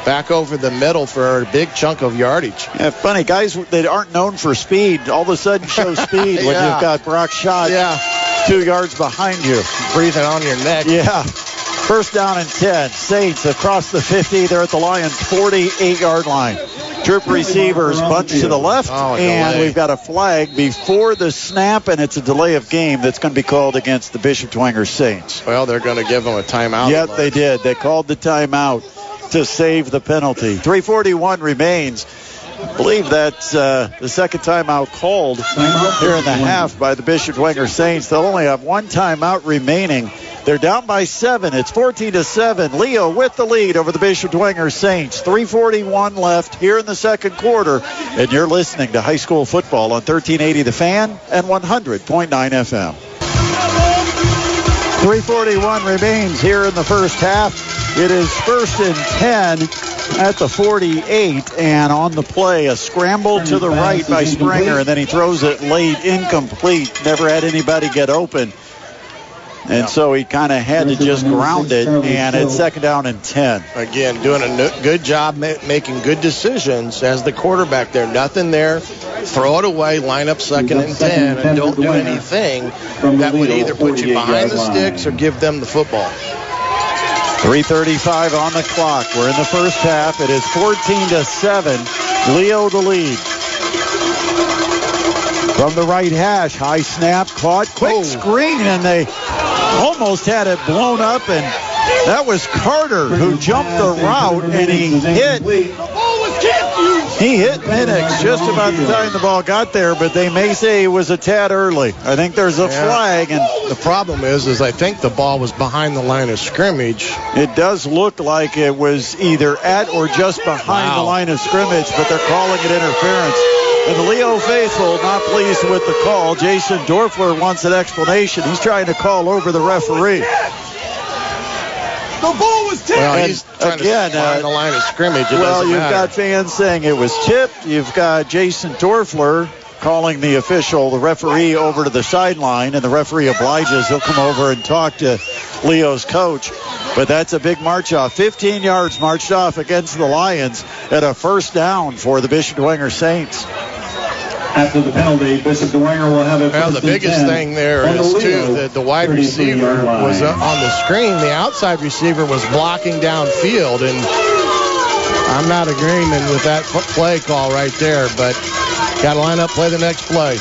back over the middle for a big chunk of yardage. Yeah, funny, guys that aren't known for speed all of a sudden show speed yeah. when you've got Brock Schott yeah. two yards behind you. Breathing on your neck. Yeah. First down and ten. Saints across the fifty. They're at the Lions' forty-eight-yard line. Troop receivers bunch to the left, oh, and delay. We've got a flag before the snap, and it's a delay of game that's going to be called against the Bishop Dwenger Saints. Well, they're going to give them a timeout. Yep, they did. They called the timeout to save the penalty. three forty-one remains. I believe that's uh, the second timeout called here in the half by the Bishop Dwenger Saints. They'll only have one timeout remaining. They're down by seven. It's fourteen to seven. Leo with the lead over the Bishop Dwenger Saints. three forty-one left here in the second quarter. And you're listening to high school football on thirteen eighty The Fan and one hundred point nine F M. three forty-one remains here in the first half. It is first and ten at the forty-eight, and on the play, a scramble to the right by Springer, and then he throws it late, incomplete. Never had anybody get open. And so he kind of had to just ground it, and it's second down and ten. Again, doing a good job ma- making good decisions as the quarterback there. Nothing there. Throw it away, line up second and ten, and don't do anything that would either put you behind the sticks or give them the football. three thirty-five on the clock. We're in the first half. It is fourteen to seven. Leo the lead. From the right hash, high snap, caught, quick oh. screen, and they almost had it blown up, and that was Carter who jumped the route, and he hit. He hit Minnix just about the time the ball got there, but they may say it was a tad early. I think there's a yeah. flag. And the problem is, is I think the ball was behind the line of scrimmage. It does look like it was either at or just behind wow. the line of scrimmage, but they're calling it interference. And the Leo faithful not pleased with the call. Jason Dorfler wants an explanation. He's trying to call over the referee. The ball was tipped. Well, he's trying again, to uh, find the line of scrimmage. It well, you've matter. got fans saying it was tipped. You've got Jason Dorfler calling the official, the referee, over to the sideline, and the referee obliges. He'll come over and talk to Leo's coach. But that's a big march off. fifteen yards marched off against the Lions at a first down for the Bishop Dwenger Saints. After the penalty, Bishop Dwenger will have it. Well, the biggest thing there is, too, that the wide receiver was on the screen. The outside receiver was blocking downfield, and I'm not agreeing with that play call right there, but got to line up, play the next play.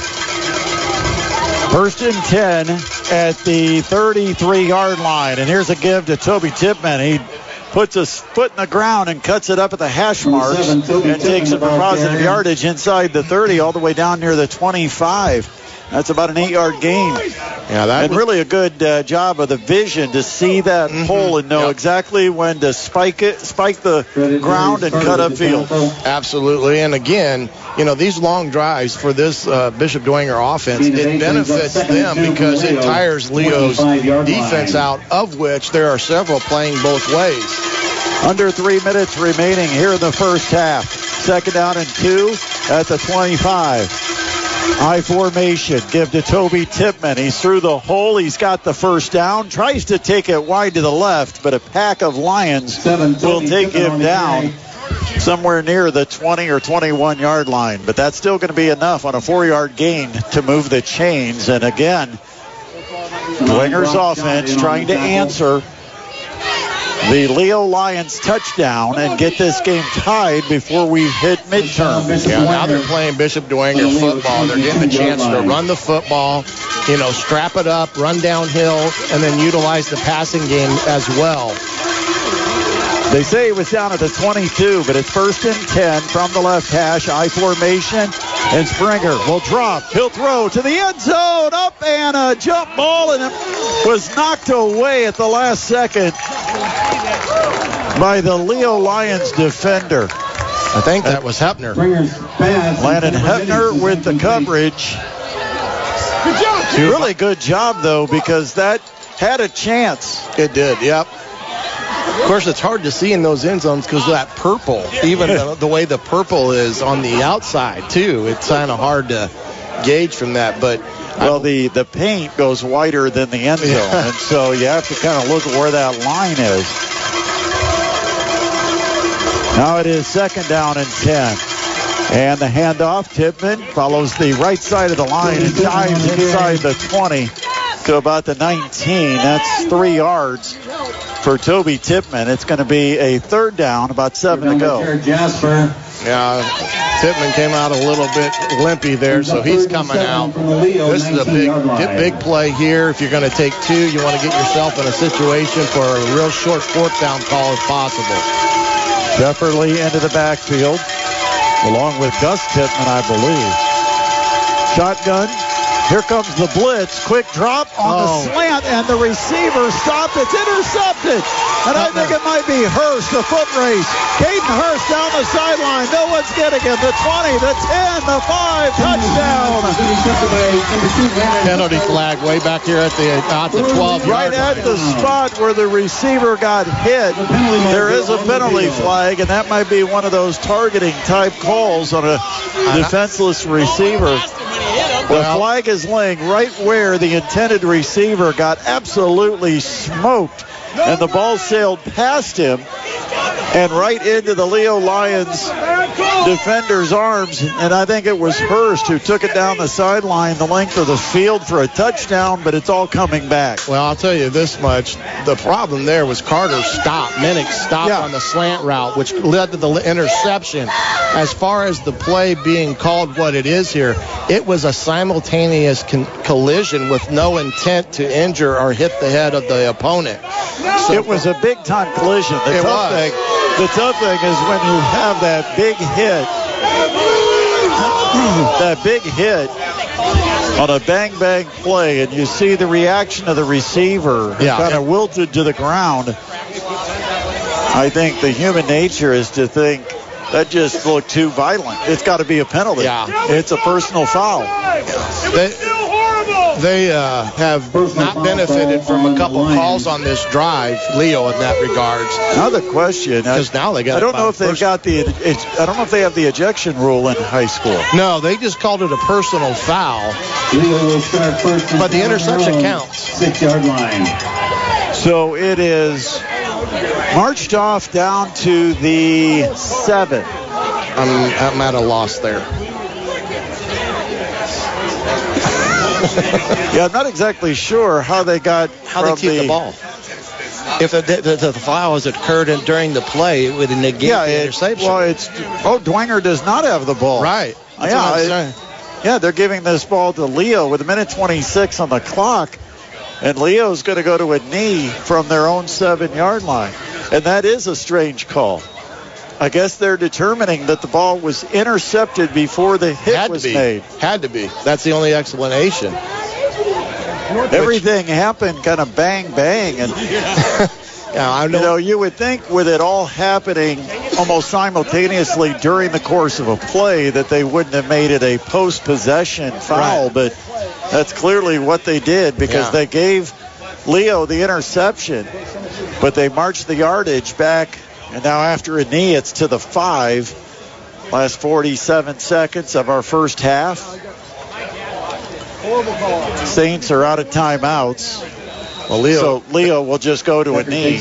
First and ten at the thirty-three-yard line, and here's a give to Toby Tippmann. He puts his foot in the ground and cuts it up at the hash marks and takes it for positive yardage inside the thirty all the way down near the twenty-five. That's about an eight-yard gain. Yeah, that and was... really a good uh, job of the vision to see that mm-hmm. hole and know yep. exactly when to spike it, spike the Credit ground and cut upfield. Absolutely. And again, you know, these long drives for this uh, Bishop Dwenger offense, it benefits them because it tires Leo's defense out, of which there are several playing both ways. Under three minutes remaining here in the first half. Second down and two at the twenty-five. I formation, give to Toby Tippmann. He's through the hole. He's got the first down. Tries to take it wide to the left, but a pack of Lions will take him down somewhere near the twenty or twenty-one yard line. But that's still going to be enough on a four-yard gain to move the chains. And again, Dwenger's offense trying to answer the Leo Lions touchdown and get this game tied before we hit midterm. Yeah, now they're playing Bishop Dwenger football. They're getting the chance to run the football, you know, strap it up, run downhill, and then utilize the passing game as well. They say it was down at the twenty-two, but it's first and ten from the left hash, I formation, and Springer will drop. He'll throw to the end zone, up and a jump ball, and it was knocked away at the last second by the Leo Lions defender. I think that was Hepner. Landon Hepner with the coverage. Really good job, though, because that had a chance. It did, yep. Of course, it's hard to see in those end zones because of that purple, even the, the way the purple is on the outside, too. It's kind of hard to gauge from that. But Well, the, the paint goes wider than the end zone, yeah. and so you have to kind of look at where that line is. Now it is second down and ten. And the handoff, Tippmann follows the right side of the line and dives inside the twenty to about the nineteen. That's three yards for Toby Tippmann. It's going to be a third down, about seven to go. Jared Jasper. Yeah, Tippmann came out a little bit limpy there, so he's coming out. This is a big, big play here. If you're going to take two, you want to get yourself in a situation for a real short fourth down call if possible. Shefferly into the backfield, along with Gus Tippmann, I believe. Shotgun. Here comes the blitz. Quick drop on oh. the slant, and the receiver stopped. It's intercepted. And Hepner. I think it might be Hurst, the foot race. Caden Hurst down the sideline. No one's getting him. The twenty, the ten, the five, touchdown. Penalty flag way back here at the, at the twelve. Right at the spot where the receiver got hit. There is a penalty flag, and that might be one of those targeting type calls on a defenseless receiver. The flag is laying right where the intended receiver got absolutely smoked, and the ball sailed past him and right into the Leo Lions defender's arms. And I think it was Hurst who took it down the sideline, the length of the field for a touchdown, but it's all coming back. Well, I'll tell you this much. The problem there was Carter's stop. Minnix stopped yeah. on the slant route, which led to the interception. As far as the play being called what it is here, it was a simultaneous con- collision with no intent to injure or hit the head of the opponent. So it was a big-time collision. The tough, thing, the tough thing is when you have that big hit, that big hit on a bang-bang play, and you see the reaction of the receiver yeah. kind of wilted to the ground. I think the human nature is to think, that just looked too violent. It's got to be a penalty. Yeah. It's a personal foul. It was they, still horrible. they uh, have not benefited from a couple calls on this drive, Leo, in that regards. Now the question, because now they got. I don't know if they got the. It's, I don't know if they have the ejection rule in high school. No, they just called it a personal foul. But the interception counts. Six yard line. So it is marched off down to the seven. I'm, I'm at a loss there. Yeah, I'm not exactly sure how they got how they keep the, the ball. If the, the, the, the foul has occurred in, during the play, it would negate yeah, the it, interception. Well, it's oh, Dwenger does not have the ball. Right. That's yeah, it, yeah, they're giving this ball to Leo with a minute twenty-six on the clock, and Leo's going to go to a knee from their own seven-yard line, and that is a strange call. I guess they're determining that the ball was intercepted before the hit Had was made. Had to be. That's the only explanation. Everything Which, happened kind of bang, bang. And, yeah, I know. You know, you would think with it all happening almost simultaneously during the course of a play that they wouldn't have made it a post-possession foul, right. But that's clearly what they did because yeah. they gave Leo the interception, but they marched the yardage back. And now after a knee, it's to the five. Last forty-seven seconds of our first half. Saints are out of timeouts. Well, Leo, so Leo will just go to a knee.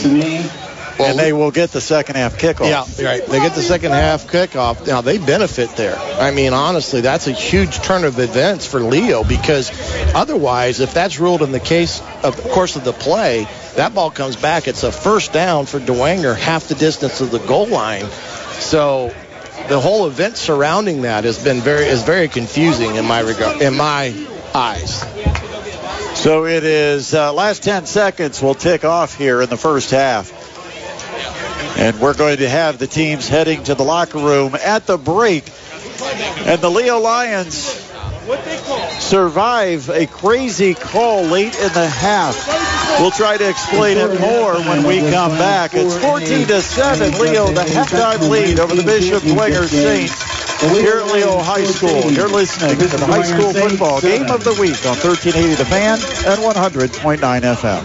Well, and they will get the second half kickoff. Yeah, right. They get the second half kickoff. Now, they benefit there. I mean, honestly, that's a huge turn of events for Leo because otherwise, if that's ruled in the case of the course of the play, that ball comes back. It's a first down for Dwenger, half the distance of the goal line. So the whole event surrounding that has been very is very confusing in my regard, in my eyes. So it is uh, last ten seconds will tick off here in the first half. And we're going to have the teams heading to the locker room at the break. And the Leo Lions survive a crazy call late in the half. We'll try to explain it more when we come back. It's fourteen to seven, Leo, the halftime lead over the Bishop Dwenger Saints here at Leo High School. You're listening to the High School Football Game of the Week on thirteen eighty The Fan and one hundred point nine F M.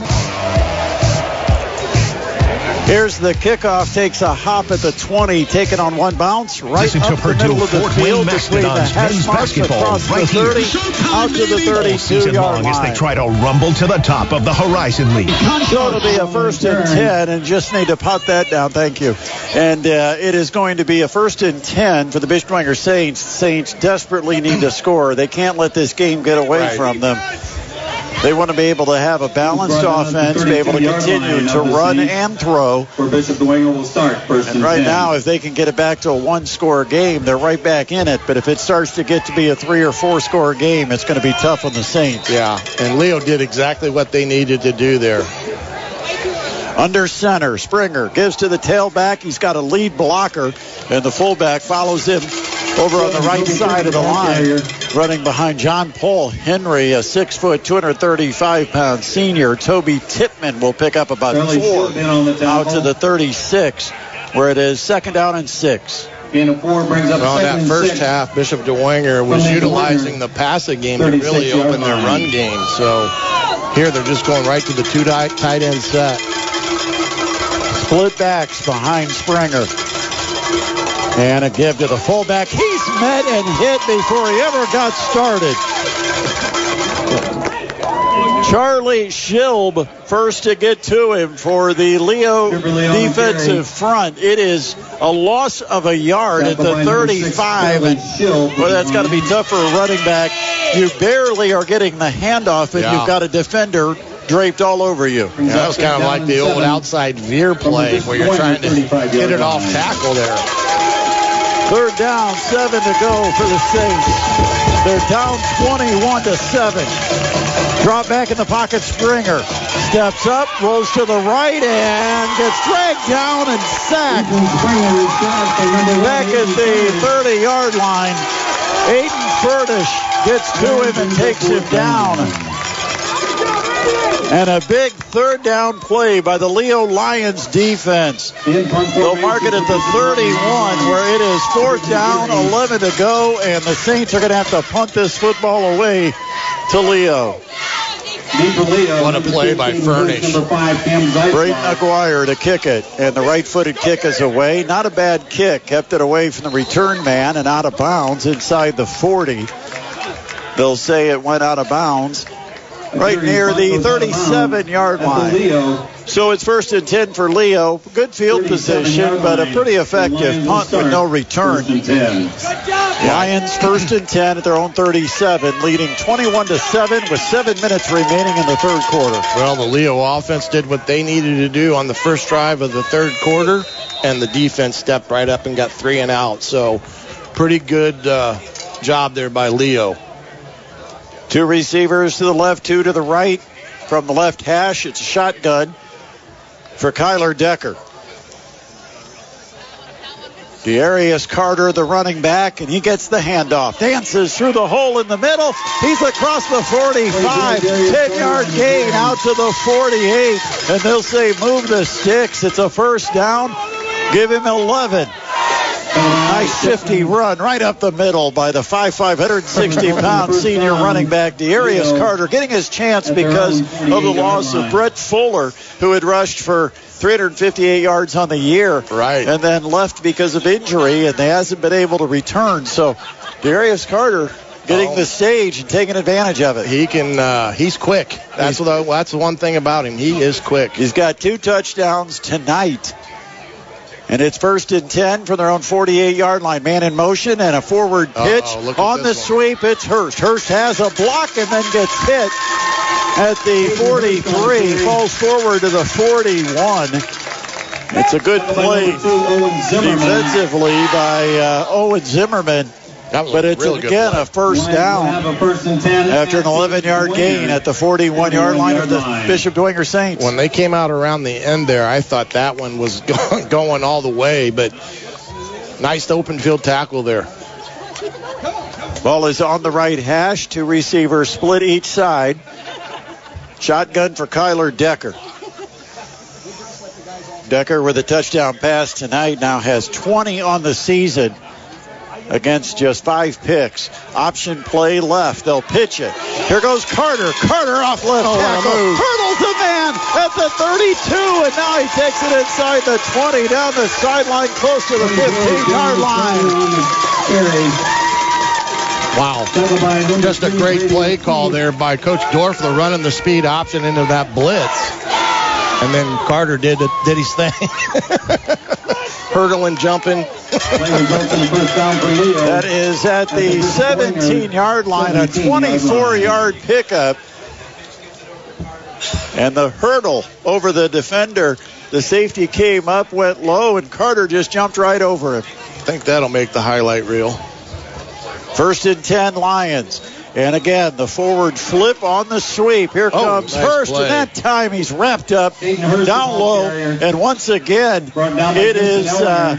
Here's the kickoff, takes a hop at the twenty, taken on one bounce, right up the middle of the field between the hash marks across the thirty, out to the thirty-two-yard line. As they try to rumble to the top of the Horizon League. So it'll be a first and ten, and just need to pop that down, thank you. And uh, it is going to be a first and ten for the Bishop Dwenger Saints. Saints desperately need to score. They can't let this game get away right. from them. They want to be able to have a balanced offense, be able to continue to run and throw. And right now, if they can get it back to a one-score game, they're right back in it. But if it starts to get to be a three- or four-score game, it's going to be tough on the Saints. Yeah, and Leo did exactly what they needed to do there. Under center, Springer gives to the tailback. He's got a lead blocker, and the fullback follows him over on the right side of the line, running behind John Paul Henry, a six-foot, two hundred thirty-five pound senior. Toby Tippmann will pick up about four out to the thirty-six, where it is second down and six. Well, in that first half, Bishop Dwenger was utilizing the passing game to really open their run game. So here they're just going right to the two tight end set. Split backs behind Springer. And a give to the fullback. He's met and hit before he ever got started. Charlie Schilb first to get to him for the Leo defensive front. It is a loss of a yard at the thirty-five. And, well, that's got to be tough for a running back. You barely are getting the handoff, and yeah. you've got a defender draped all over you. Yeah, that was kind of like the old outside veer play where you're trying to get it off tackle there. Third down, seven to go for the Saints. They're down twenty-one to seven. Drop back in the pocket, Springer. Steps up, rolls to the right, and gets dragged down and sacked. Back at the thirty-yard line, Aiden Furtish gets to him and takes him down. And a big third down play by the Leo Lions defense. They'll mark it at the thirty-one, where it is fourth down, eleven to go, and the Saints are going to have to punt this football away to Leo. What a play by Furnish. Brayden Aguirre to kick it, and the right-footed kick is away. Not a bad kick. Kept it away from the return man and out of bounds inside the forty. They'll say it went out of bounds right near the thirty-seven-yard line. So it's first and ten for Leo. Good field position, but a pretty effective punt with no return. Lions first and ten at their own thirty-seven, leading twenty-one to seven with seven minutes remaining in the third quarter. Well, the Leo offense did what they needed to do on the first drive of the third quarter, and the defense stepped right up and got three and out. So pretty good uh, job there by Leo. Two receivers to the left, two to the right. From the left hash, it's a shotgun for Kyler Decker. Darius Carter, the running back, and he gets the handoff. Dances through the hole in the middle. He's across the forty-five. ten-yard gain out to the forty-eight. And they'll say, move the sticks. It's a first down. Give him eleven. Nice shifty run right up the middle by the five foot five, one hundred sixty pound senior running back Darius Carter, getting his chance because of the loss of Brett Fuller, who had rushed for three hundred fifty-eight yards on the year, right, and then left because of injury, and they hasn't been able to return. So Darius Carter getting oh. the stage and taking advantage of it. He can. Uh, he's quick. That's he's, the, that's the one thing about him. He is quick. He's got two touchdowns tonight. And it's first and ten from their own forty-eight-yard line. Man in motion and a forward pitch. Uh-oh, on the one. Sweep, it's Hurst. Hurst has a block and then gets hit at the forty-three. Falls forward to the forty-one. It's a good play defensively by uh, Owen Zimmerman. But it's, really again, a first down a first after an eleven-yard gain at the forty-one-yard line of the Bishop Dwenger Saints. When they came out around the end there, I thought that one was going all the way, but nice open field tackle there. Ball is on the right hash. Two receivers split each side. Shotgun for Kyler Decker. Decker with a touchdown pass tonight, now has twenty on the season against just five picks. Option play left. They'll pitch it. Here goes Carter. Carter off left oh, tackle. Hurdles a man at the thirty-two, and now he takes it inside the twenty, down the sideline, close to the fifteen-yard line. Wow. Just a great play call there by Coach Dorfler, running the speed option into that blitz. And then Carter did did his thing. Hurdling, jumping. That is at the seventeen-yard line, a twenty-four-yard pickup. And the hurdle over the defender. The safety came up, went low, and Carter just jumped right over him. I think that'll make the highlight reel. First and ten, Lions. And again, the forward flip on the sweep. Here comes oh, nice Hurst, play. And that time he's wrapped up down low. And once again, it is uh,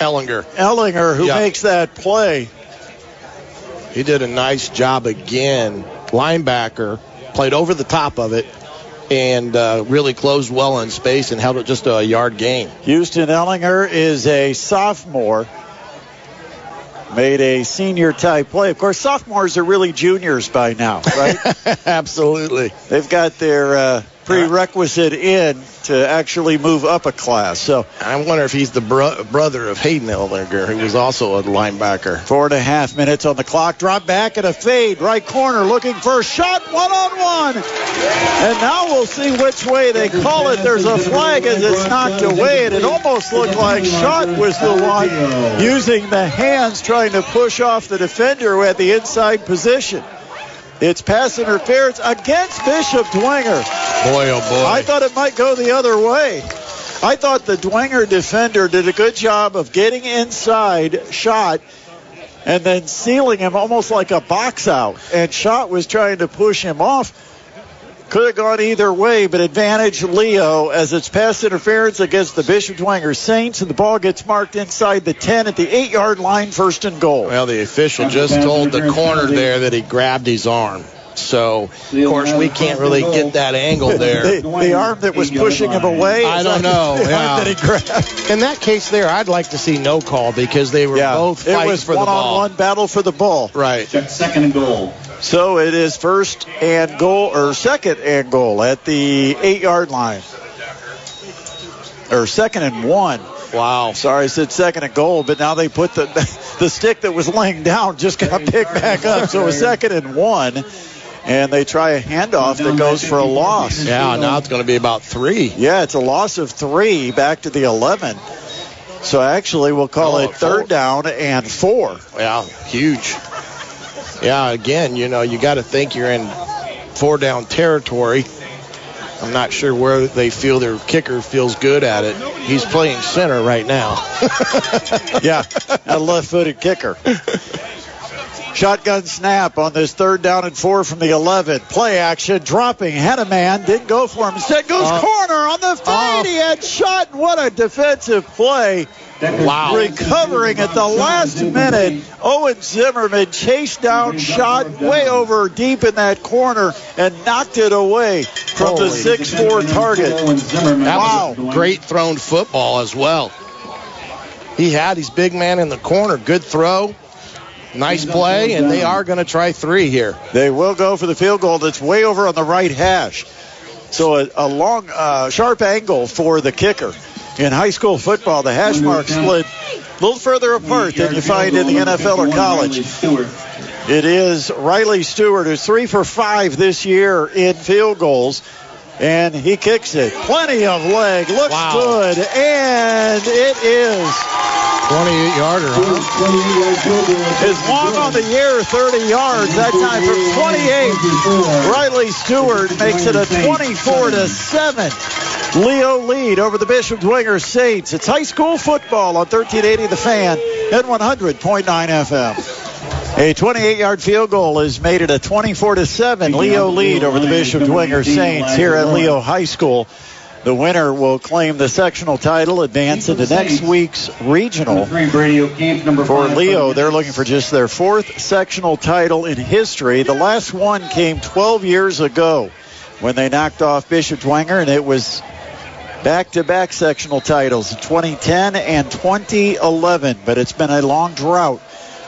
Ellinger. Ellinger who yeah. makes that play. He did a nice job again. Linebacker, played over the top of it, and uh, really closed well in space and held it just a yard gain. Houston Ellinger is a sophomore. Made a senior-type play. Of course, sophomores are really juniors by now, right? Absolutely. They've got their uh, prerequisite in to actually move up a class. So I wonder if he's the bro- brother of Hayden Ellinger, who was also a linebacker. Four and a half minutes on the clock. Drop back and a fade. Right corner looking for a shot. One-on-one. And now we'll see which way they call it. There's a flag as it's knocked away, and it almost looked like Schott was the one using the hands, trying to push off the defender who had the inside position. It's pass interference against Bishop Dwenger. Boy, oh, boy. I thought it might go the other way. I thought the Dwenger defender did a good job of getting inside Schott and then sealing him almost like a box out. And Schott was trying to push him off. Could have gone either way, but advantage Leo as it's pass interference against the Bishop Dwenger Saints, and the ball gets marked inside the ten at the eight-yard line, first and goal. Well, the official just told the corner there that he grabbed his arm. So, of course, we can't really get that angle there. the, the arm that was pushing him away. I don't know. Yeah. In that case there, I'd like to see no call because they were yeah. both fighting for the ball. It was one-on-one battle for the ball. Right. Second and goal. So it is first and goal, or second and goal at the eight-yard line. Or second and one. Wow. Sorry, I said second and goal, but now they put the the stick that was laying down just got picked back up. So a second and one. And they try a handoff that goes for a loss. Yeah, now it's going to be about three. Yeah, it's a loss of three back to the eleven. So actually we'll call oh, it third four. down and four. Yeah, huge. Yeah, again, you know, you got to think you're in four down territory. I'm not sure where they feel their kicker feels good at it. He's playing center right now. Yeah, a left-footed kicker. Shotgun snap on this third down and four from the eleven. Play action, dropping, had a man, didn't go for him. Instead goes uh, corner on the fade. Uh, he had shot. What a defensive play. Wow. Recovering at the last minute. Owen Zimmerman chased down, shot way over deep in that corner, and knocked it away from Holy the six four target. That wow. was a great thrown football as well. He had his big man in the corner. Good throw. Nice play, and they are going to try three here. They will go for the field goal that's way over on the right hash. So a, a long, uh, sharp angle for the kicker. In high school football, the hash mark split a little further apart than you find in the N F L or college. It is Riley Stewart, who's three for five this year in field goals. And he kicks it. Plenty of leg. Looks wow. good. And it is. twenty-eight-yarder. Huh? His long on the year, thirty yards. That time from twenty-eight. Riley Stewart makes it a twenty-four to seven. Leo lead over the Bishop Dwenger Saints. It's high school football on thirteen eighty The Fan at one hundred point nine F M. A twenty-eight-yard field goal is made at a twenty-four to seven Leo lead over the Bishop Dwenger Saints here at Leo High School. The winner will claim the sectional title, advance into next week's regional. For Leo, they're looking for just their fourth sectional title in history. The last one came twelve years ago when they knocked off Bishop Dwenger, and it was back-to-back sectional titles in twenty ten and twenty eleven, but it's been a long drought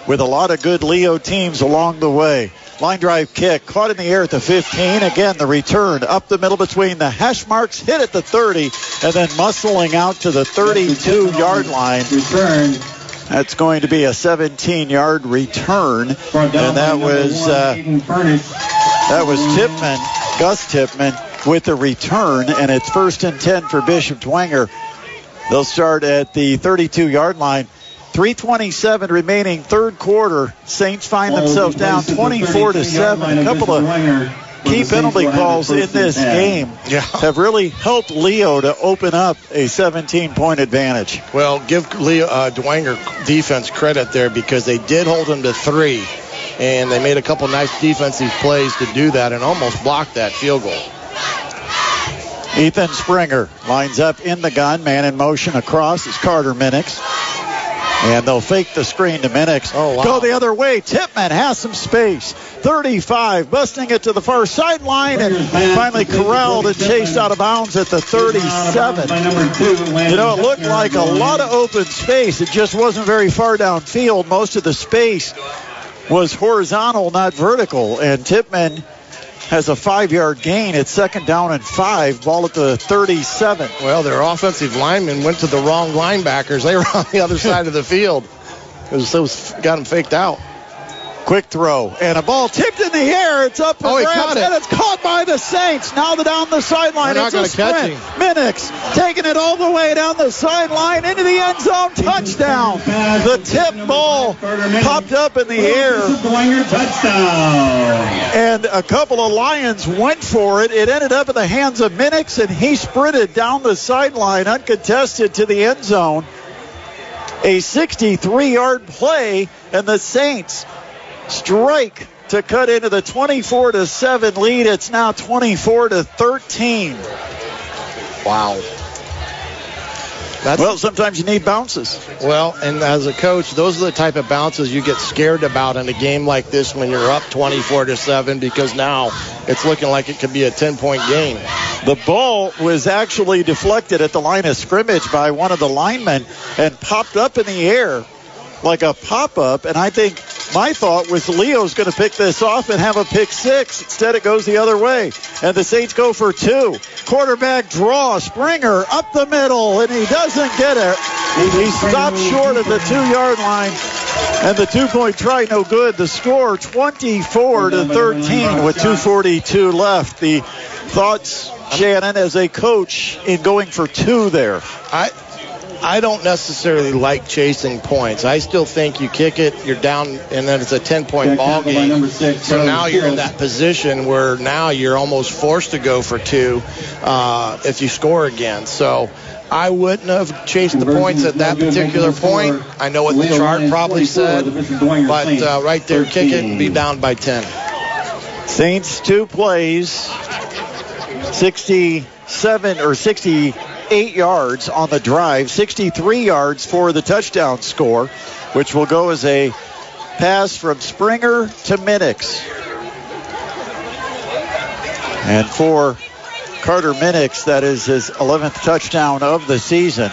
with a lot of good Leo teams along the way. Line drive kick, caught in the air at the fifteen. Again, the return up the middle between the hash marks, hit at the thirty, and then muscling out to the thirty-two-yard line. Return. That's going to be a seventeen-yard return. And that was uh, that was Tippmann, Gus Tippmann, with the return, and it's first and ten for Bishop Dwenger. They'll start at the thirty-two-yard line. three twenty-seven remaining, third quarter. Saints find themselves down twenty-four to seven. A couple of key penalty calls in this game have really helped Leo to open up a seventeen-point advantage. Well, give Leo uh, Dwenger defense credit there because they did hold him to three, and they made a couple nice defensive plays to do that and almost blocked that field goal. Ethan Springer lines up in the gun, man in motion across is Carter Minnix. And they'll fake the screen to Minnix. Oh, wow. Go the other way. Tippmann has some space. thirty-five, busting it to the far sideline and finally corralled and chased out of bounds at the thirty-seven. You know, it looked like a lot of open space. It just wasn't very far downfield. Most of the space was horizontal, not vertical. And Tippmann has a five-yard gain. It's second down and five. Ball at the thirty-seven. Well, their offensive linemen went to the wrong linebackers. They were on the other side of the field. It was, it was, got them faked out. Quick throw. And a ball tipped in the air. It's up and oh, grabs, it. and it's caught by the Saints. Now they're down the sideline. It's a sprint. Minnix taking it all the way down the sideline into the end zone. Touchdown. The tip ball popped up in the air. And a couple of Lions went for it. It ended up in the hands of Minnix, and he sprinted down the sideline uncontested to the end zone. A sixty-three-yard play, and the Saints strike to cut into the twenty-four to seven lead. It's now twenty-four to thirteen. Wow. That's well, sometimes you need bounces. Well, and as a coach, those are the type of bounces you get scared about in a game like this when you're up twenty-four to seven, because now it's looking like it could be a ten-point game. The ball was actually deflected at the line of scrimmage by one of the linemen and popped up in the air like a pop-up, and I think my thought was Leo's going to pick this off and have a pick six. Instead, it goes the other way, and the Saints go for two. Quarterback draw, Springer up the middle, and he doesn't get it. He, he stopped short of the two-yard line, and the two-point try no good. The score twenty-four to thirteen with two forty-two left. The thoughts, Shannon, as a coach in going for two there? I. I don't necessarily like chasing points. I still think you kick it, you're down, and then it's a ten-point ball game. So now you're in that position where now you're almost forced to go for two uh, if you score again. So I wouldn't have chased the points at that particular point. I know what the chart probably said, but uh, right there, kick it and be down by ten. Saints two plays, sixty-seven or sixty-eight yards on the drive, sixty-three yards for the touchdown score, which will go as a pass from Springer to Minnix. And for Carter Minnix, that is his eleventh touchdown of the season.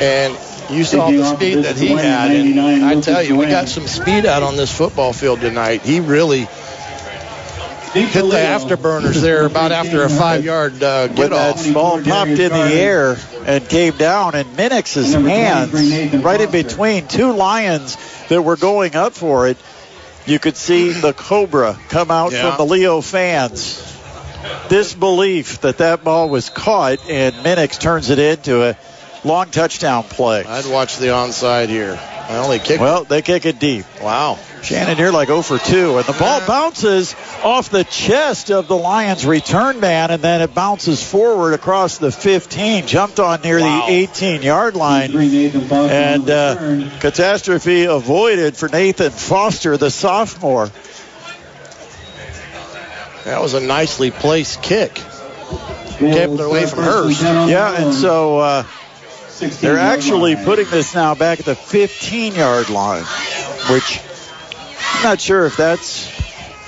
And you saw the speed that he had. And I tell you, we got some speed out on this football field tonight. He really hit the afterburners there about after a five-yard uh, get-off. That ball popped in the air and came down, and Minnix's hands right in between two Lions that were going up for it. You could see the Cobra come out yeah. from the Leo fans. Disbelief that that ball was caught, and Minnix turns it into a long touchdown play. I'd watch the onside here. I only kick well, it. They kick it deep. Wow. Shannon, you're like oh for two. And the ball bounces off the chest of the Lions return man, and then it bounces forward across the fifteen, jumped on near wow. the eighteen-yard line. And uh, catastrophe avoided for Nathan Foster, the sophomore. That was a nicely placed kick. Kept it away from Hurst. Yeah, and so... Uh, They're actually putting this now back at the fifteen-yard line, which I'm not sure if that's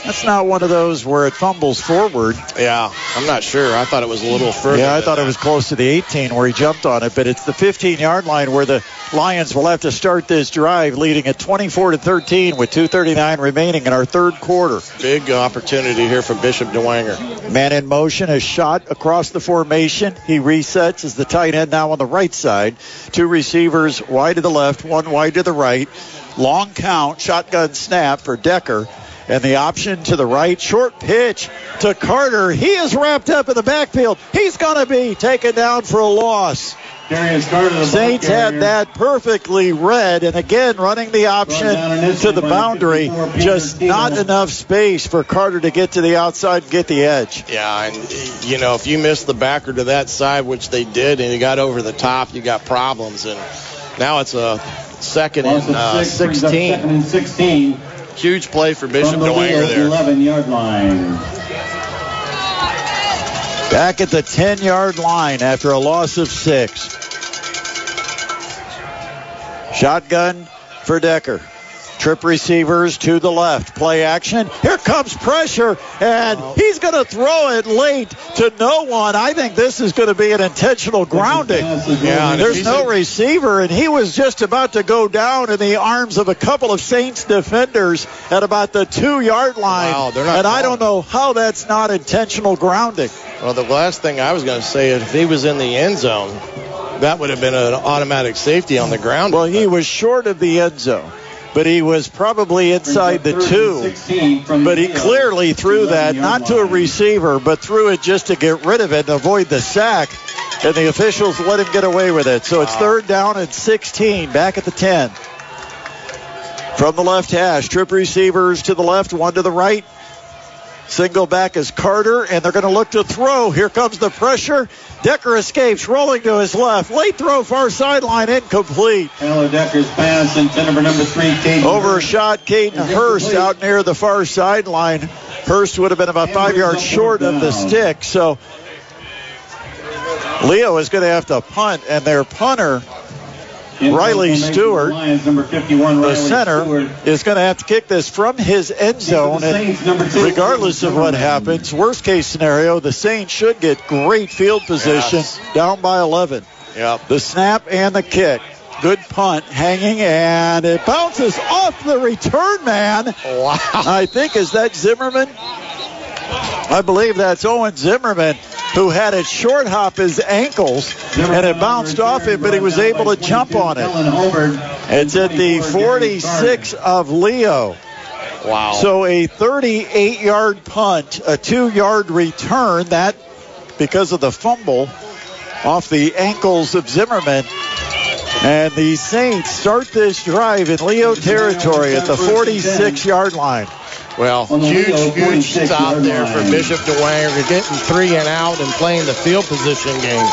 that's not one of those where it fumbles forward. Yeah, I'm not sure. I thought it was a little further. Yeah, I thought that. It was close to the eighteen where he jumped on it, but it's the fifteen-yard line where the Lions will have to start this drive, leading at twenty-four to thirteen with two thirty-nine remaining in our third quarter. Big opportunity here from Bishop Dwenger. Man in motion, a shot across the formation. He resets as the tight end now on the right side. Two receivers wide to the left, one wide to the right. Long count, shotgun snap for Decker. And the option to the right, short pitch to Carter. He is wrapped up in the backfield. He's going to be taken down for a loss. Darius Carter, Saints had that perfectly read, and again running the option to the boundary. Just not enough space for Carter to get to the outside and get the edge. Yeah, and, you know, if you miss the backer to that side, which they did, and you got over the top, you got problems. And now it's a second and uh, sixteen. Huge play for Bishop Dwenger there. eleven-yard line. Back at the ten-yard line after a loss of six. Shotgun for Decker. Trip receivers to the left. Play action. Here comes pressure, and he's going to throw it late to no one. I think this is going to be an intentional grounding. Yeah, there's no receiver, and he was just about to go down in the arms of a couple of Saints defenders at about the two-yard line. Wow, they're not and I don't know how that's not intentional grounding. Well, the last thing I was going to say, if he was in the end zone, that would have been an automatic safety on the ground. Well, he was short of the end zone. But he was probably inside the two. But he clearly threw that, not to a receiver, but threw it just to get rid of it and avoid the sack. And the officials let him get away with it. So it's third down and sixteen, back at the ten. From the left hash, trip receivers to the left, one to the right. Single back is Carter, and they're going to look to throw. Here comes the pressure. Decker escapes, rolling to his left. Late throw, far sideline, incomplete. Hello, Decker's pass intended for number three, Caden. Overshot, Caden Hurst out near the far sideline. Hurst would have been about five yards short of the stick, so Leo is going to have to punt, and their punter, Riley Stewart, the center, is going to have to kick this from his end zone. And regardless of what happens, worst case scenario, the Saints should get great field position, down by eleven. Yep. The snap and the kick. Good punt, hanging, and it bounces off the return man. Wow. I think, is that Zimmerman? I believe that's Owen Zimmerman, who had it short hop his ankles, and it bounced off him, but he was able to jump on it. It's at the forty-six of Leo. Wow. So a thirty-eight-yard punt, a two-yard return, that because of the fumble off the ankles of Zimmerman. And the Saints start this drive in Leo territory at the forty-six-yard line. Well, huge, huge stop there for Bishop Dwenger, getting three and out and playing the field position game.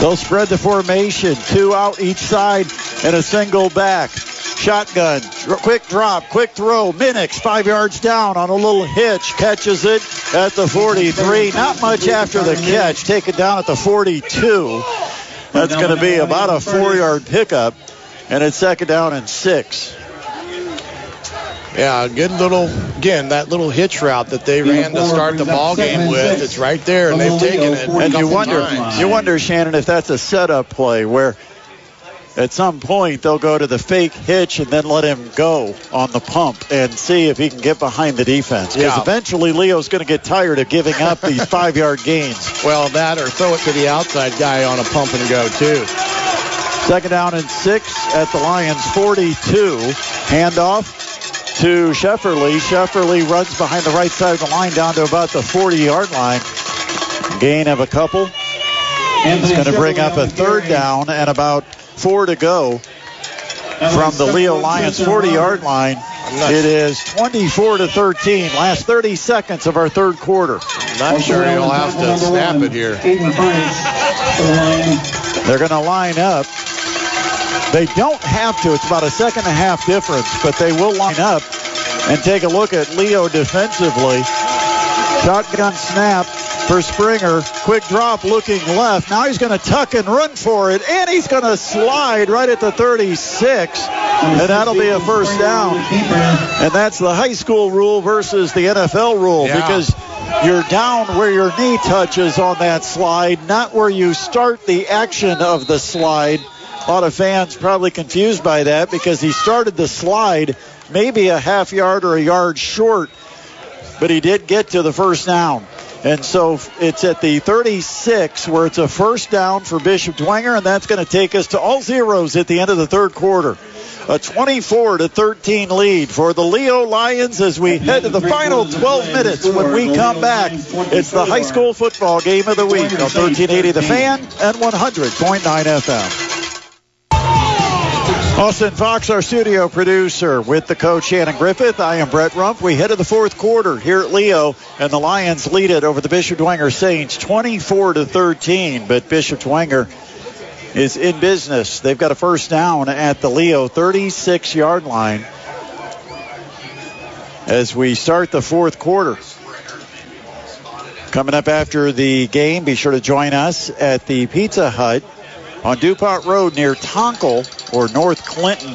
They'll spread the formation, two out each side and a single back. Shotgun, quick drop, quick throw. Minnix five yards down on a little hitch, catches it at the forty-three. Not much after the catch, taken down at the forty-two. That's going to be about a four-yard pickup, and it's second down and six. Yeah, good little, again, that little hitch route that they ran to start the ball game with. It's right there, and they've taken it. And you wonder, you wonder, Shannon, if that's a setup play where at some point they'll go to the fake hitch and then let him go on the pump and see if he can get behind the defense. Because yeah. eventually Leo's going to get tired of giving up these five-yard gains. Well, that or throw it to the outside guy on a pump and go, too. Second down and six at the Lions, forty-two. Handoff to Shefferly. Shefferly runs behind the right side of the line down to about the forty-yard line. Gain of a couple. It's going to bring up a third down and about four to go from the Leo Lions forty-yard line. It is twenty-four to thirteen. Last thirty seconds of our third quarter. I'm not sure he'll have to snap it here. They're going to line up. They don't have to. It's about a second and a half difference, but they will line up and take a look at Leo defensively. Shotgun snap for Springer. Quick drop looking left. Now he's going to tuck and run for it, and he's going to slide right at the thirty-six, and that'll be a first down. And that's the high school rule versus the N F L rule, yeah. because you're down where your knee touches on that slide, not where you start the action of the slide. A lot of fans probably confused by that because he started the slide maybe a half yard or a yard short, but he did get to the first down. And so it's at the thirty-six where it's a first down for Bishop Dwenger, and that's going to take us to all zeros at the end of the third quarter. A twenty-four to thirteen lead for the Leo Lions as we head to the final twelve minutes. When we come back, it's the high school football game of the week on thirteen eighty The Fan and one hundred point nine F M. Austin Fox, our studio producer, with the coach Shannon Griffith. I am Brett Rump. We head to the fourth quarter here at Leo, and the Lions lead it over the Bishop Dwenger Saints twenty-four to thirteen. But Bishop Dwenger is in business. They've got a first down at the Leo thirty-six-yard line as we start the fourth quarter. Coming up after the game, be sure to join us at the Pizza Hut on DuPont Road near Tonkel or North Clinton.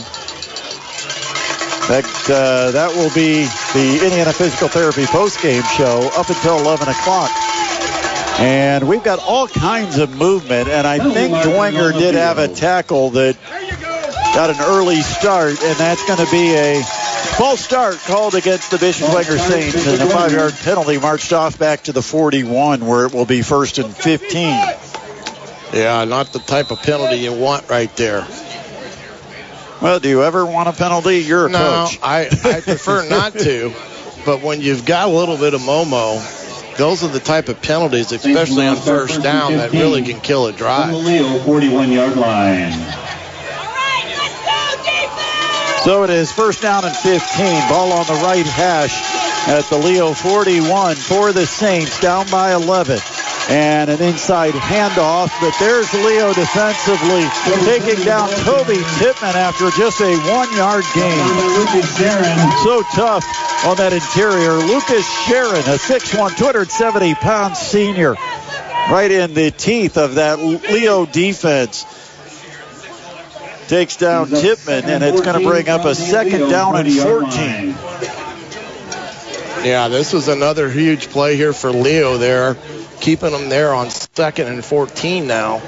That uh, that will be the Indiana Physical Therapy postgame show up until eleven o'clock. And we've got all kinds of movement, and I think Dwenger did have a tackle that got an early start, and that's going to be a false start called against the Bishop Dwenger Saints, and a five-yard penalty marched off back to the forty-one, where it will be first and fifteen. Yeah, not the type of penalty you want right there. Well, do you ever want a penalty? You're a no, coach. No, I, I prefer not to. But when you've got a little bit of Momo, those are the type of penalties, especially on first down, that really can kill a drive. Leo, forty-one-yard line. So it is first down and fifteen. Ball on the right hash at the Leo forty-one for the Saints, down by eleven. And an inside handoff, but there's Leo defensively taking down Toby Tippmann after just a one-yard gain. So tough on that interior. Lucas Sharon, a six one, two hundred seventy-pound senior. right in the teeth of that Leo defense. Takes down Tippmann, and it's going to bring up a second down and fourteen. Yeah, this was another huge play here for Leo there, keeping them there on second and fourteen now.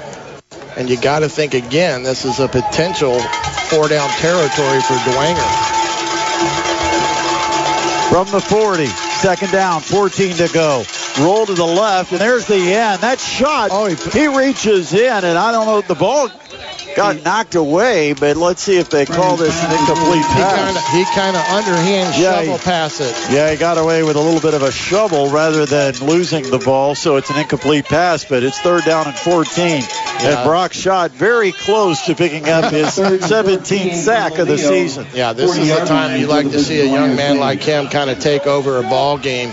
And you got to think, again, this is a potential four-down territory for Dwenger. From the forty, second down, fourteen to go. Roll to the left, and there's the end. That shot, oh, he, he reaches in, and I don't know, the ball got knocked away, but let's see if they call this an incomplete pass. He kind of underhand yeah, shovel he, pass it. Yeah, he got away with a little bit of a shovel rather than losing the ball, so it's an incomplete pass, but it's third down and fourteen. Yeah. And Brock Schott very close to picking up his seventeenth sack of the season. Yeah, this is the time you like to see a young man like him kind of take over a ball game.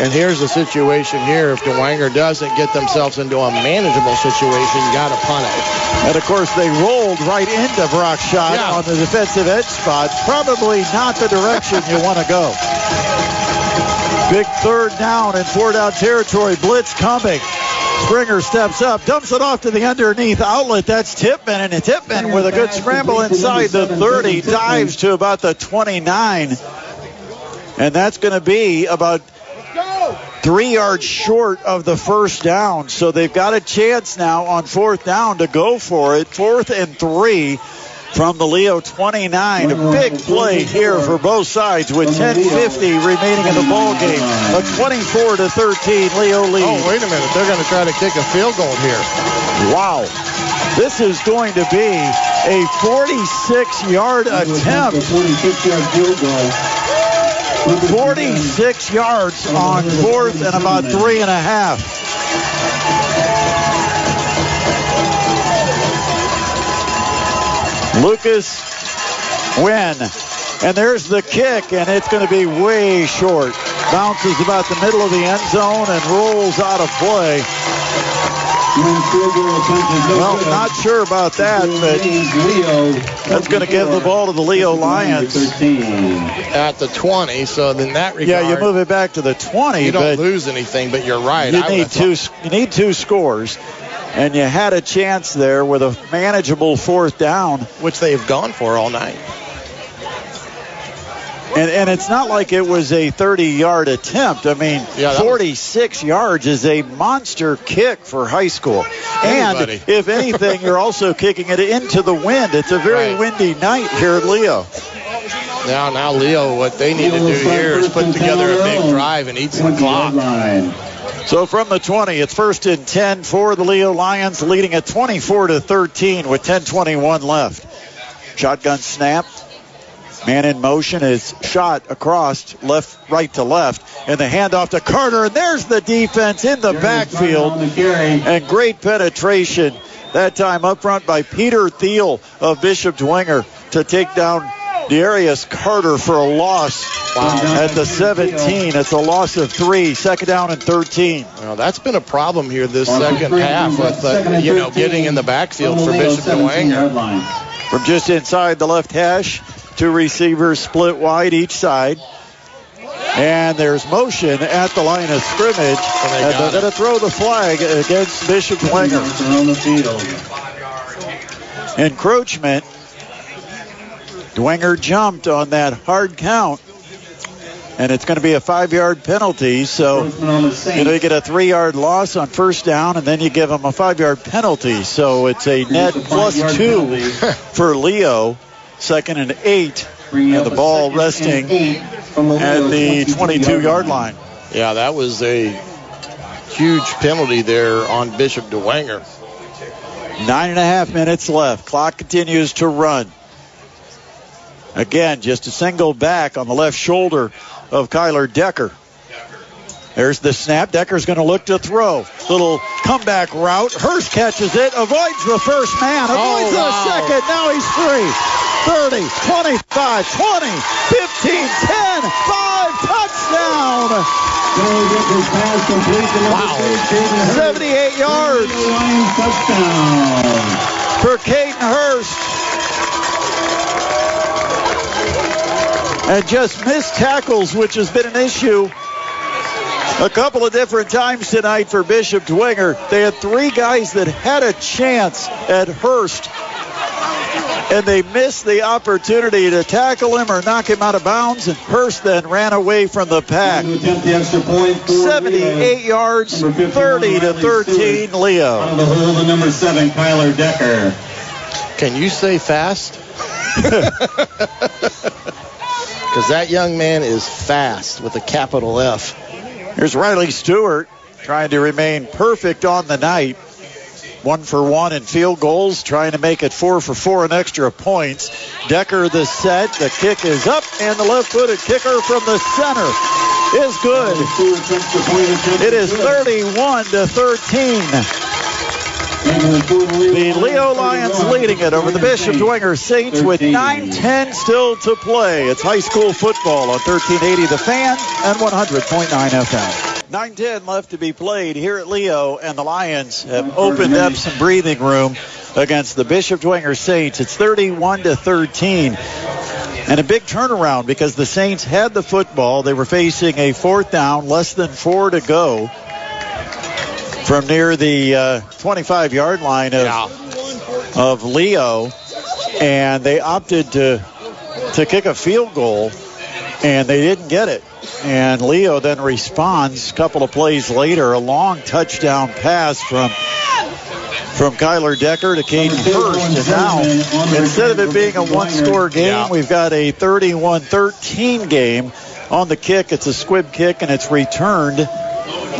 And here's the situation here. If Dwenger doesn't get themselves into a manageable situation, you got to punt it. And, of course, they rolled right into Brock Schott yeah. on the defensive edge spot. Probably not the direction you want to go. Big third down and four-down territory. Blitz coming. Springer steps up, dumps it off to the underneath outlet. That's Tippmann, and Tippmann with a good scramble inside the thirty, dives to about the twenty-nine. And that's going to be about three yards short of the first down, so they've got a chance now on fourth down to go for it. Fourth and three from the Leo twenty-nine. A big play here for both sides with ten fifty remaining in the ballgame. A twenty-four to thirteen Leo lead. Oh, wait a minute. They're going to try to kick a field goal here. Wow. This is going to be a forty-six-yard attempt. forty-six-yard field goal. forty-six yards on fourth and about three and a half. Lucas Wynn. And there's the kick, and it's going to be way short. Bounces about the middle of the end zone and rolls out of play. Well, not sure about that, but that's going to give the ball to the Leo Lions at the twenty. So in that regard, yeah, you move it back to the twenty. You don't lose anything, but you're right. You need two. You need two scores, and you had a chance there with a manageable fourth down, which they've gone for all night. And, and it's not like it was a thirty-yard attempt. I mean, yeah, forty-six was... yards is a monster kick for high school. Anybody. And if anything, you're also kicking it into the wind. It's a very right. windy night here at Leo. Now, now, Leo, what they need to do here is put together a big drive and eat some clock. So from the twenty, it's first and ten for the Leo Lions, leading at twenty-four to thirteen with ten twenty-one left. Shotgun snap. Man in motion is shot across, left, right to left. And the handoff to Carter. And there's the defense in the backfield. And great penetration that time up front by Peter Thiel of Bishop Dwenger to take down Darius Carter for a loss wow. at the seventeen. It's a loss of three. Second down and thirteen. Well, that's been a problem here this well, second half with uh, you know getting in the backfield for Bishop Dwenger. From just inside the left hash. Two receivers split wide each side. And there's motion at the line of scrimmage. And, they and they're going to throw the flag against Bishop Dwenger. Encroachment. Dwenger jumped on that hard count. And it's going to be a five-yard penalty. So you know, you get a three-yard loss on first down, and then you give them a five-yard penalty. So it's a net plus two for Leo. Second and eight, and the ball resting at the twenty-two-yard line. Yeah, that was a huge penalty there on Bishop Dwenger. Nine and a half minutes left. Clock continues to run. Again, just a single back on the left shoulder of Kyler Decker. There's the snap. Decker's going to look to throw. Little comeback route. Hurst catches it. Avoids the first man. Avoids oh, the wow. second. Now he's free. thirty, twenty-five, twenty, fifteen, ten, five. Touchdown. Wow. seventy-eight yards. Touchdown for Caden Hurst. And just missed tackles, which has been an issue A couple of different times tonight for Bishop Dwenger. They had three guys that had a chance at Hurst, and they missed the opportunity to tackle him or knock him out of bounds, and Hurst then ran away from the pack. seventy-eight yards, thirty to thirteen, Leo. On the hole to number seven, Kyler Decker. Can you say fast? Because that young man is fast with a capital F. Here's Riley Stewart trying to remain perfect on the night. One for one in field goals, trying to make it four for four in extra points. Decker the set, the kick is up, and the left-footed kicker from the center is good. It is thirty-one to thirteen. The Leo Lions leading it over the Bishop Dwenger Saints with nine ten still to play. It's high school football on thirteen eighty The Fan and one hundred point nine F M. nine ten left to be played here at Leo, and the Lions have opened up some breathing room against the Bishop Dwenger Saints. It's thirty-one to thirteen. And a big turnaround because the Saints had the football. They were facing a fourth down, less than four to go from near the uh, twenty-five-yard line of, yeah. of Leo. And they opted to to kick a field goal, and they didn't get it. And Leo then responds a couple of plays later. A long touchdown pass from from Kyler Decker to Caden Hurst. And now, instead of it being a one-score game, yeah. we've got a thirty-one thirteen game. On the kick, it's a squib kick, and it's returned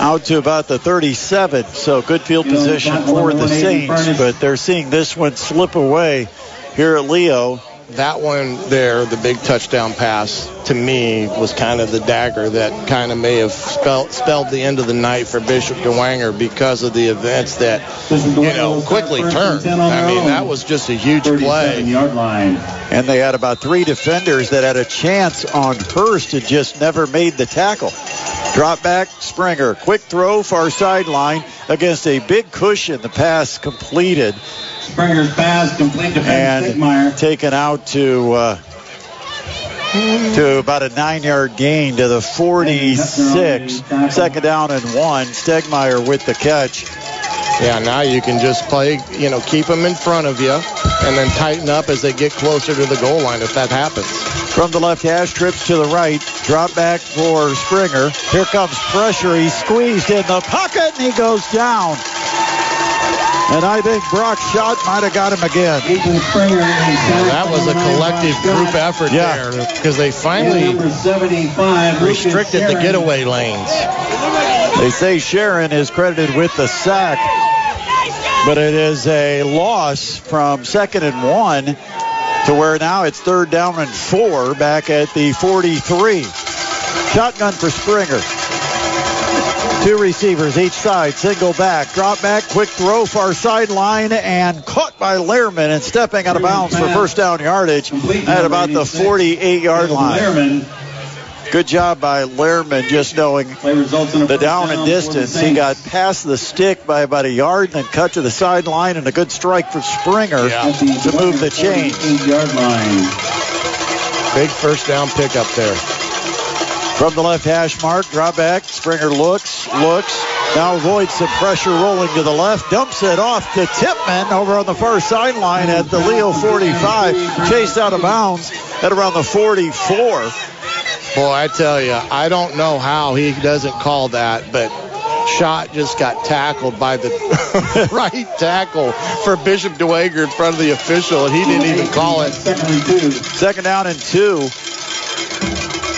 out to about the thirty-seven. So good field position for the Saints, but they're seeing this one slip away here at Leo. That one there, the big touchdown pass, to me was kind of the dagger that kind of may have spelled, spelled the end of the night for Bishop Dwenger because of the events that, you know, quickly turned. I mean, that was just a huge play. And they had about three defenders that had a chance on Hurst and just never made the tackle. Drop back, Springer. Quick throw, far sideline against a big cushion. The pass completed. Springer's pass complete to Stegmeier. Taken out to uh, to about a nine-yard gain to the forty-six. Second down and one. Stegmeier with the catch. Yeah, now you can just play, you know, keep them in front of you and then tighten up as they get closer to the goal line if that happens. From the left hash, trips to the right, drop back for Springer. Here comes pressure. He's squeezed in the pocket, and he goes down. And I think Brock Schott might have got him again. That was a collective group effort yeah. there because they finally restricted the getaway lanes. They say Sharon is credited with the sack, but it is a loss from second and one to where now it's third down and four back at the forty-three. Shotgun for Springer. Two receivers each side, single back, drop back, quick throw, far sideline, and caught by Lehrman and stepping out of bounds for first down yardage at about the forty-eight-yard line. Good job by Lehrman, just knowing the down and distance. He got past the stick by about a yard and then cut to the sideline, and a good strike for Springer yeah. to move the chains. Big first down pickup there. From the left hash mark, drop back. Springer looks, looks. Now avoids some pressure rolling to the left. Dumps it off to Tippmann over on the far sideline at the Leo forty-five. Chased out of bounds at around the forty-four. Boy, I tell you, I don't know how he doesn't call that, but Schott just got tackled by the right tackle for Bishop Dwenger in front of the official, and he didn't even call it. Second down and two.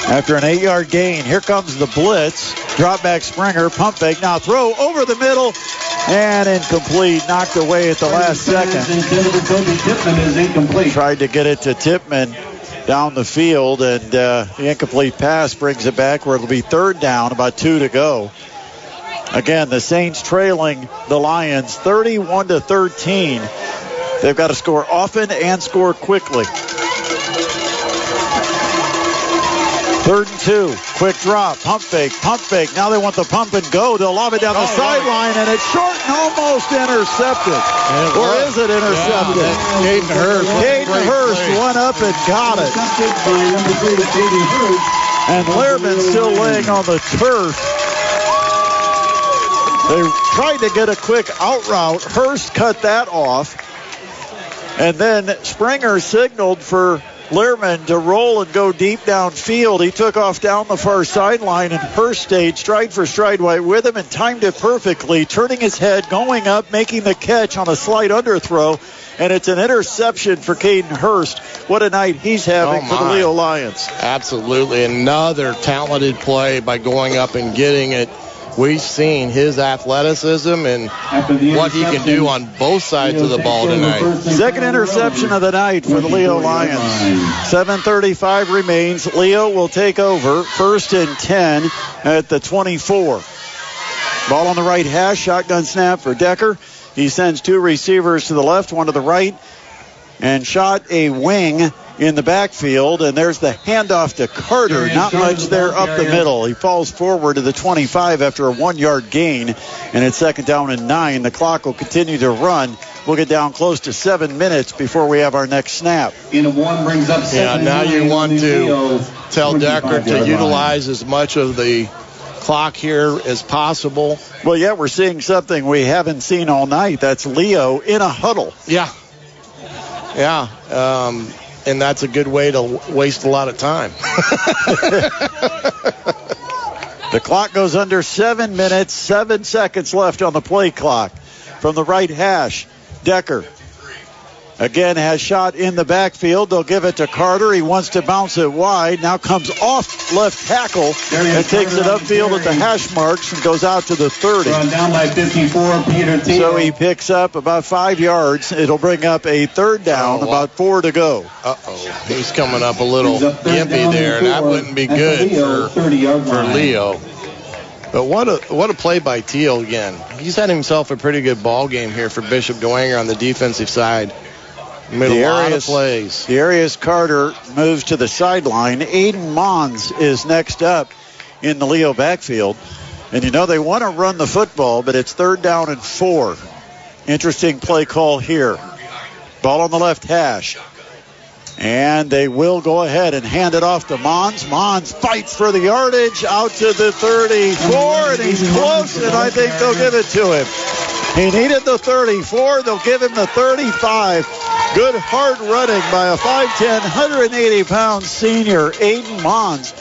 After an eight-yard gain, here comes the blitz. Drop back Springer, pump fake, now throw over the middle, and incomplete, knocked away at the last second. Toby Tippmann is incomplete. Tried to get it to Tippmann down the field, and uh, the incomplete pass brings it back where it'll be third down, about two to go. Again, the Saints trailing the Lions thirty-one to thirteen. They've got to score often and score quickly. Third and two, quick drop, pump fake, pump fake. Now they want the pump and go. They'll lob it down the oh, sideline, and it's short and almost intercepted. And or was. is it intercepted? Yeah, Caden Hurst. Caden Hurst play. went up and got it. And Lehrman still laying on the turf. They tried to get a quick out route. Hurst cut that off. And then Springer signaled for Lehrman to roll and go deep downfield. He took off down the far sideline, and Hurst stayed stride for stride right with him and timed it perfectly, turning his head, going up, making the catch on a slight underthrow, and it's an interception for Caden Hurst. What a night he's having oh for the Leo Lions. Absolutely. Another talented play by going up and getting it. We've seen his athleticism and what he can do on both sides of the ball tonight. Second interception of the night for the Leo Lions. seven thirty-five remains. Leo will take over. First and ten at the twenty-four. Ball on the right hash. Shotgun snap for Decker. He sends two receivers to the left, one to the right, and shot a wing in the backfield, and there's the handoff to Carter. Not much there up the middle. He falls forward to the twenty-five after a one-yard gain, and it's second down and nine. The clock will continue to run. We'll get down close to seven minutes before we have our next snap. In one brings up seven. Yeah, now you want to tell Decker to utilize as much of the clock here as possible. Well, yeah, we're seeing something we haven't seen all night. That's Leo in a huddle. Yeah. Yeah. Um... And that's a good way to waste a lot of time. The clock goes under seven minutes, seven seconds left on the play clock. From the right hash, Decker again has shot in the backfield. They'll give it to Carter. He wants to bounce it wide. Now comes off left tackle and takes it upfield at the hash marks and goes out to the thirty. Down by fifty-four, Peter Thiel. So he picks up about five yards. It'll bring up a third down, oh, about four to go. Uh-oh. He's coming up a little gimpy there, and that wouldn't be good for, for Leo. But what a what a play by Thiel again. He's had himself a pretty good ball game here for Bishop Dwenger on the defensive side. Darius, plays. Darius Carter moves to the sideline. Aiden Mons is next up in the Leo backfield. And you know they want to run the football, but it's third down and four. Interesting play call here. Ball on the left hash. And they will go ahead and hand it off to Mons. Mons fights for the yardage out to the thirty-four, and he's close, and I think they'll give it to him. He needed the thirty-four. They'll give him the thirty-five. Good hard running by a five ten, one hundred eighty pound senior, Aiden Mons.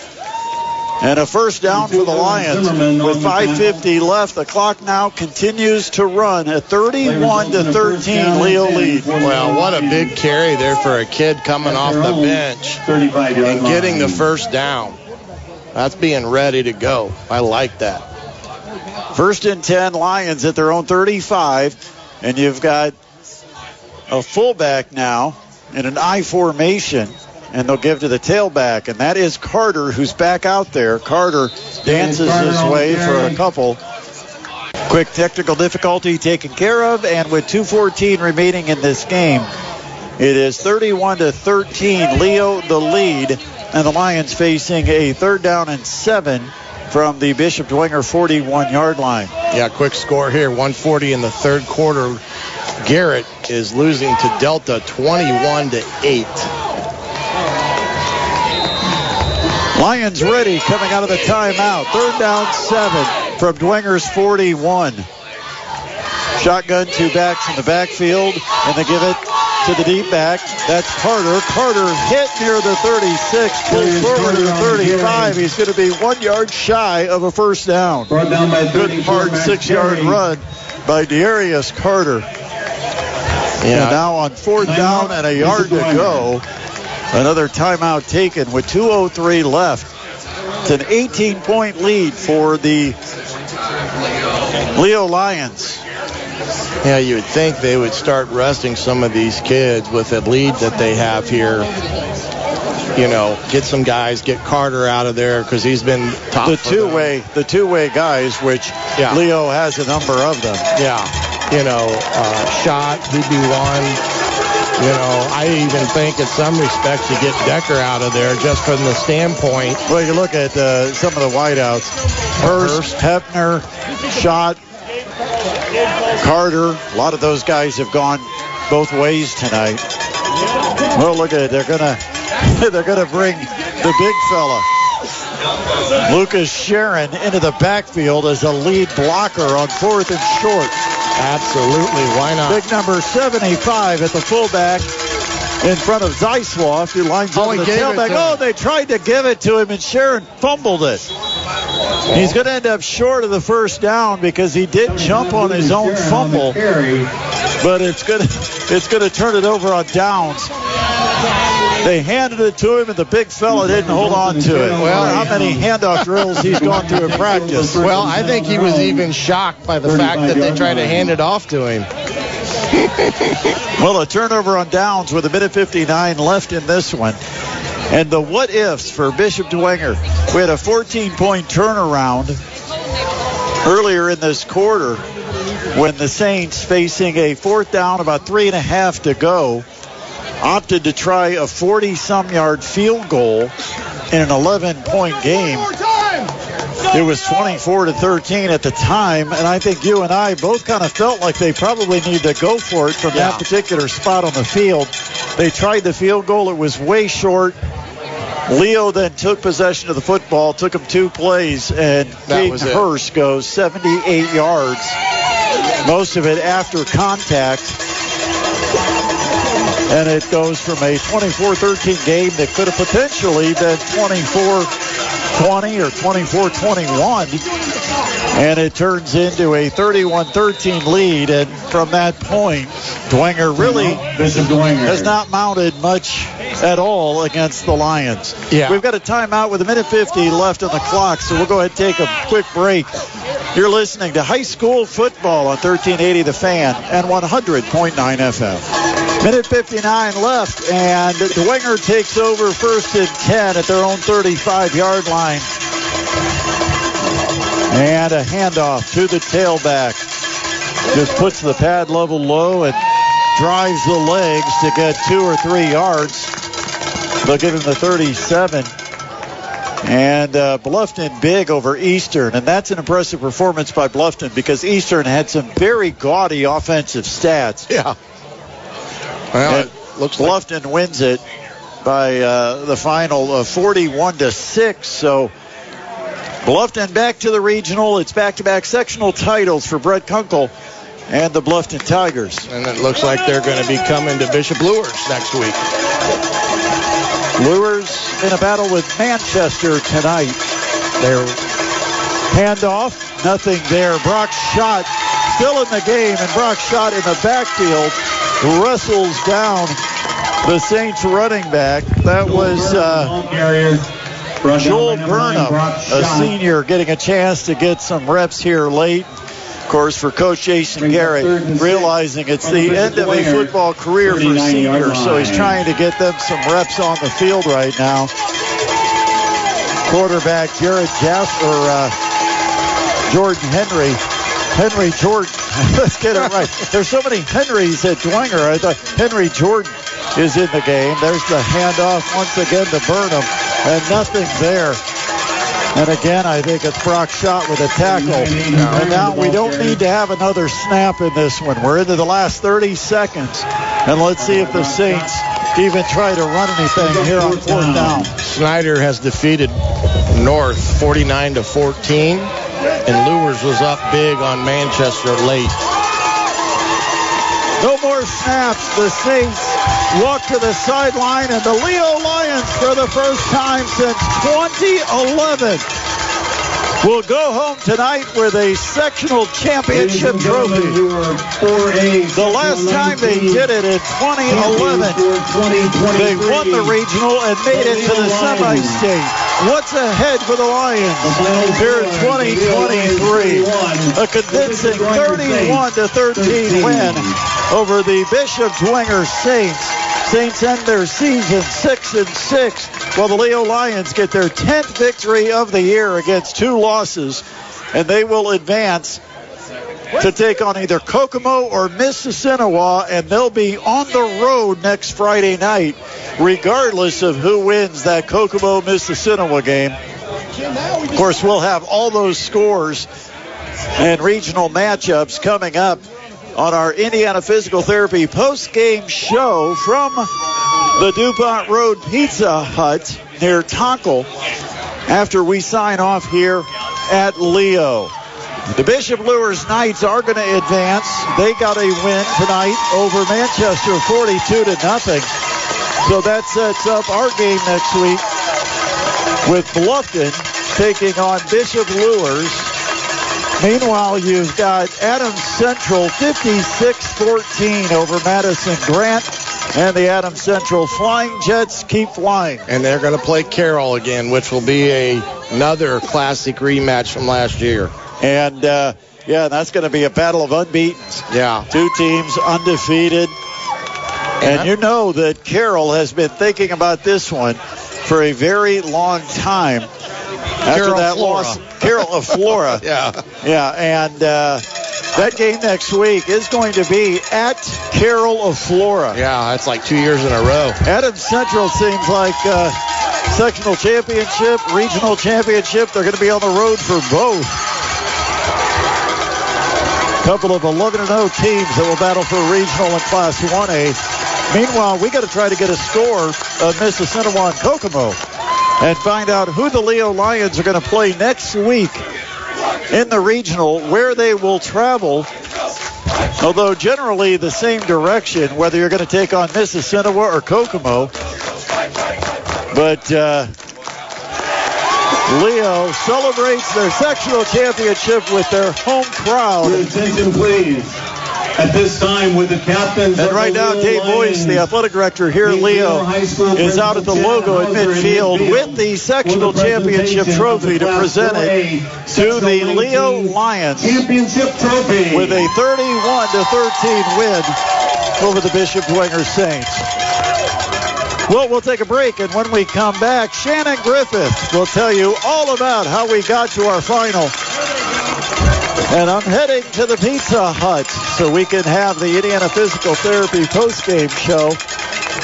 And a first down for the Lions with five fifty left. The clock now continues to run. A thirty-one to thirteen Leo lead. Well, what a big carry there for a kid coming off the bench and getting the first down. That's being ready to go. I like that. First and ten, Lions at their own thirty-five. And you've got a fullback now in an I formation. And they'll give to the tailback. And that is Carter, who's back out there. Carter dances his way for a couple. Quick technical difficulty taken care of. And with two fourteen remaining in this game, it is thirty-one to thirteen. Leo the lead. And the Lions facing a third down and seven from the Bishop Dwenger forty-one-yard line. Yeah, quick score here, one forty in the third quarter. Garrett is losing to Delta twenty-one to eight. Lions ready coming out of the timeout. Third down, seven from Dwenger's forty-one. Shotgun, two backs in the backfield, and they give it to the deep back. That's Carter. Carter hit near the thirty-six, pulled forward to the thirty-five. He's going to be one yard shy of a first down. Brought down by good hard six-yard run by Darius Carter. Yeah. And now on fourth down and a yard to go, another timeout taken with two oh three left. It's an eighteen-point lead for the Leo Lions. Yeah, you would think they would start resting some of these kids with the lead that they have here. You know, get some guys, get Carter out of there because he's been top. The two-way, the two-way guys, which yeah. Leo has a number of them. Yeah, you know, uh, Schott, he'd be one. You know, I even think in some respects you get Decker out of there just from the standpoint. Well, you look at uh, some of the wideouts: Hurst, Hepner, Schott, Carter. A lot of those guys have gone both ways tonight. Well, look at it. They're gonna, they're gonna bring the big fella. Lucas Sharon into the backfield as a lead blocker on fourth and short. Absolutely, why not? Big number seventy-five at the fullback in front of Zeiswoff, who lines oh, up the tailback. Oh, they tried to give it to him, and Sharon fumbled it. He's going to end up short of the first down because he did jump on his own fumble, but it's going to it's going to turn it over on downs. They handed it to him, and the big fella didn't hold on to it. Well, how many handoff drills he's gone through in practice. Well, I think he was even shocked by the fact that they tried to hand it off to him. Well, a turnover on downs with a minute fifty-nine left in this one. And the what-ifs for Bishop Dwenger. We had a fourteen-point turnaround earlier in this quarter when the Saints, facing a fourth down, about three and a half to go, opted to try a forty-some yard field goal in an eleven-point game. It was twenty-four to thirteen at the time, and I think you and I both kind of felt like they probably need to go for it from yeah. that particular spot on the field. They tried the field goal. It was way short. Leo then took possession of the football, took him two plays, and Caden Hurst goes seventy-eight yards, most of it after contact. And it goes from a twenty-four thirteen game that could have potentially been twenty-four twenty or twenty-four twenty-one. And it turns into a thirty-one thirteen lead. And from that point, Dwenger really has not mounted much at all against the Lions. Yeah. We've got a timeout with a minute fifty left on the clock, so we'll go ahead and take a quick break. You're listening to High School Football on thirteen eighty The Fan and one hundred point nine F M. Minute fifty-nine left, and Dwenger takes over first and ten at their own thirty-five-yard line. And a handoff to the tailback. Just puts the pad level low and drives the legs to get two or three yards. They'll give him the thirty-seven. And uh, Bluffton big over Eastern, and that's an impressive performance by Bluffton because Eastern had some very gaudy offensive stats. Yeah. Well, and it looks Bluffton like... wins it by uh, the final of forty-one to six. So Bluffton back to the regional. It's back-to-back sectional titles for Brett Kunkel and the Bluffton Tigers. And it looks like they're going to be coming to Bishop Lures next week. Lures in a battle with Manchester tonight. Their handoff, nothing there. Brock Schott still in the game, and Brock Schott in the backfield wrestles down the Saints running back. That was uh, Joel Burnham, a senior, getting a chance to get some reps here late. Of course, for Coach Jason Garrett, realizing it's the end of a football career for seniors, so he's trying to get them some reps on the field right now. Quarterback Jared Jasper, uh, Jordan Henry. Henry Jordan. Let's get it right. There's so many Henrys at Dwenger. I thought Henry Jordan is in the game. There's the handoff once again to Burnham, and nothing there. And again, I think it's Brock Schott with a tackle. And now we don't need to have another snap in this one. We're into the last thirty seconds. And let's see if the Saints even try to run anything here on fourth down. Snyder has defeated North forty-nine to fourteen. And Lures was up big on Manchester late. No more snaps. The Saints walk to the sideline, and the Leo Lions, for the first time since twenty eleven, will go home tonight with a sectional championship trophy. The last time they did it in twenty eleven, they won the regional and made it to the semi-state. What's ahead for the Lions here in twenty twenty-three? A convincing thirty-one to thirteen win over the Bishop Dwenger Saints. Saints end their season six and six, while the Leo Lions get their tenth victory of the year against two losses, and they will advance to take on either Kokomo or Mississinewa, and they'll be on the road next Friday night, regardless of who wins that Kokomo-Mississinewa game. Of course, we'll have all those scores and regional matchups coming up on our Indiana Physical Therapy post-game show from the DuPont Road Pizza Hut near Tonkel. after we sign off here at Leo. The Bishop Lures Knights are going to advance. They got a win tonight over Manchester, forty-two to nothing. So that sets up our game next week with Bluffton taking on Bishop Lures. Meanwhile, you've got Adams Central fifty-six fourteen over Madison Grant. And the Adams Central Flying Jets keep flying. And they're going to play Carroll again, which will be a, another classic rematch from last year. And, uh, yeah, that's going to be a battle of unbeatens. Yeah. Two teams undefeated. And, and you know that Carroll has been thinking about this one for a very long time. After Carroll that Flora. loss, Carroll of Flora. Yeah. Yeah, and uh, that game next week is going to be at Carroll of Flora. Yeah, that's like two years in a row. Adams Central seems like uh, sectional championship, regional championship. They're going to be on the road for both. Couple of eleven and oh teams that will battle for regional in Class one A. Meanwhile, we got to try to get a score of Miss Assiniboine Kokomo and find out who the Leo Lions are going to play next week in the regional, where they will travel, although generally the same direction, whether you're going to take on Miss Assiniboine or Kokomo. But uh, Leo celebrates their sectional championship with their home crowd. Your attention, please. At this time, with the captains. And right now, Dave Boyce, the athletic director here at Leo, is out at the logo at midfield with the sectional championship trophy to present it to the Leo Lions championship trophy with a thirty-one to thirteen win over the Bishop Dwenger Saints. Well, we'll take a break, and when we come back, Shannon Griffith will tell you all about how we got to our final. And I'm heading to the Pizza Hut so we can have the Indiana Physical Therapy postgame show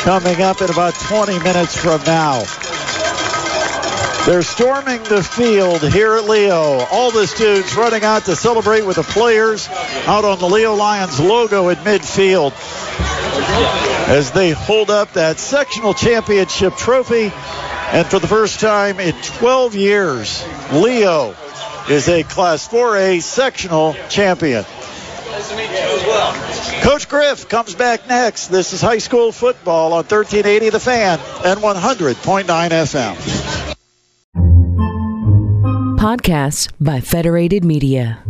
coming up in about twenty minutes from now. They're storming the field here at Leo. All the students running out to celebrate with the players out on the Leo Lions logo at midfield, as they hold up that sectional championship trophy. And for the first time in twelve years, Leo is a Class four A sectional champion. Nice to meet you as well. Coach Griff comes back next. This is high school football on thirteen eighty The Fan and one hundred point nine F M. Podcasts by Federated Media.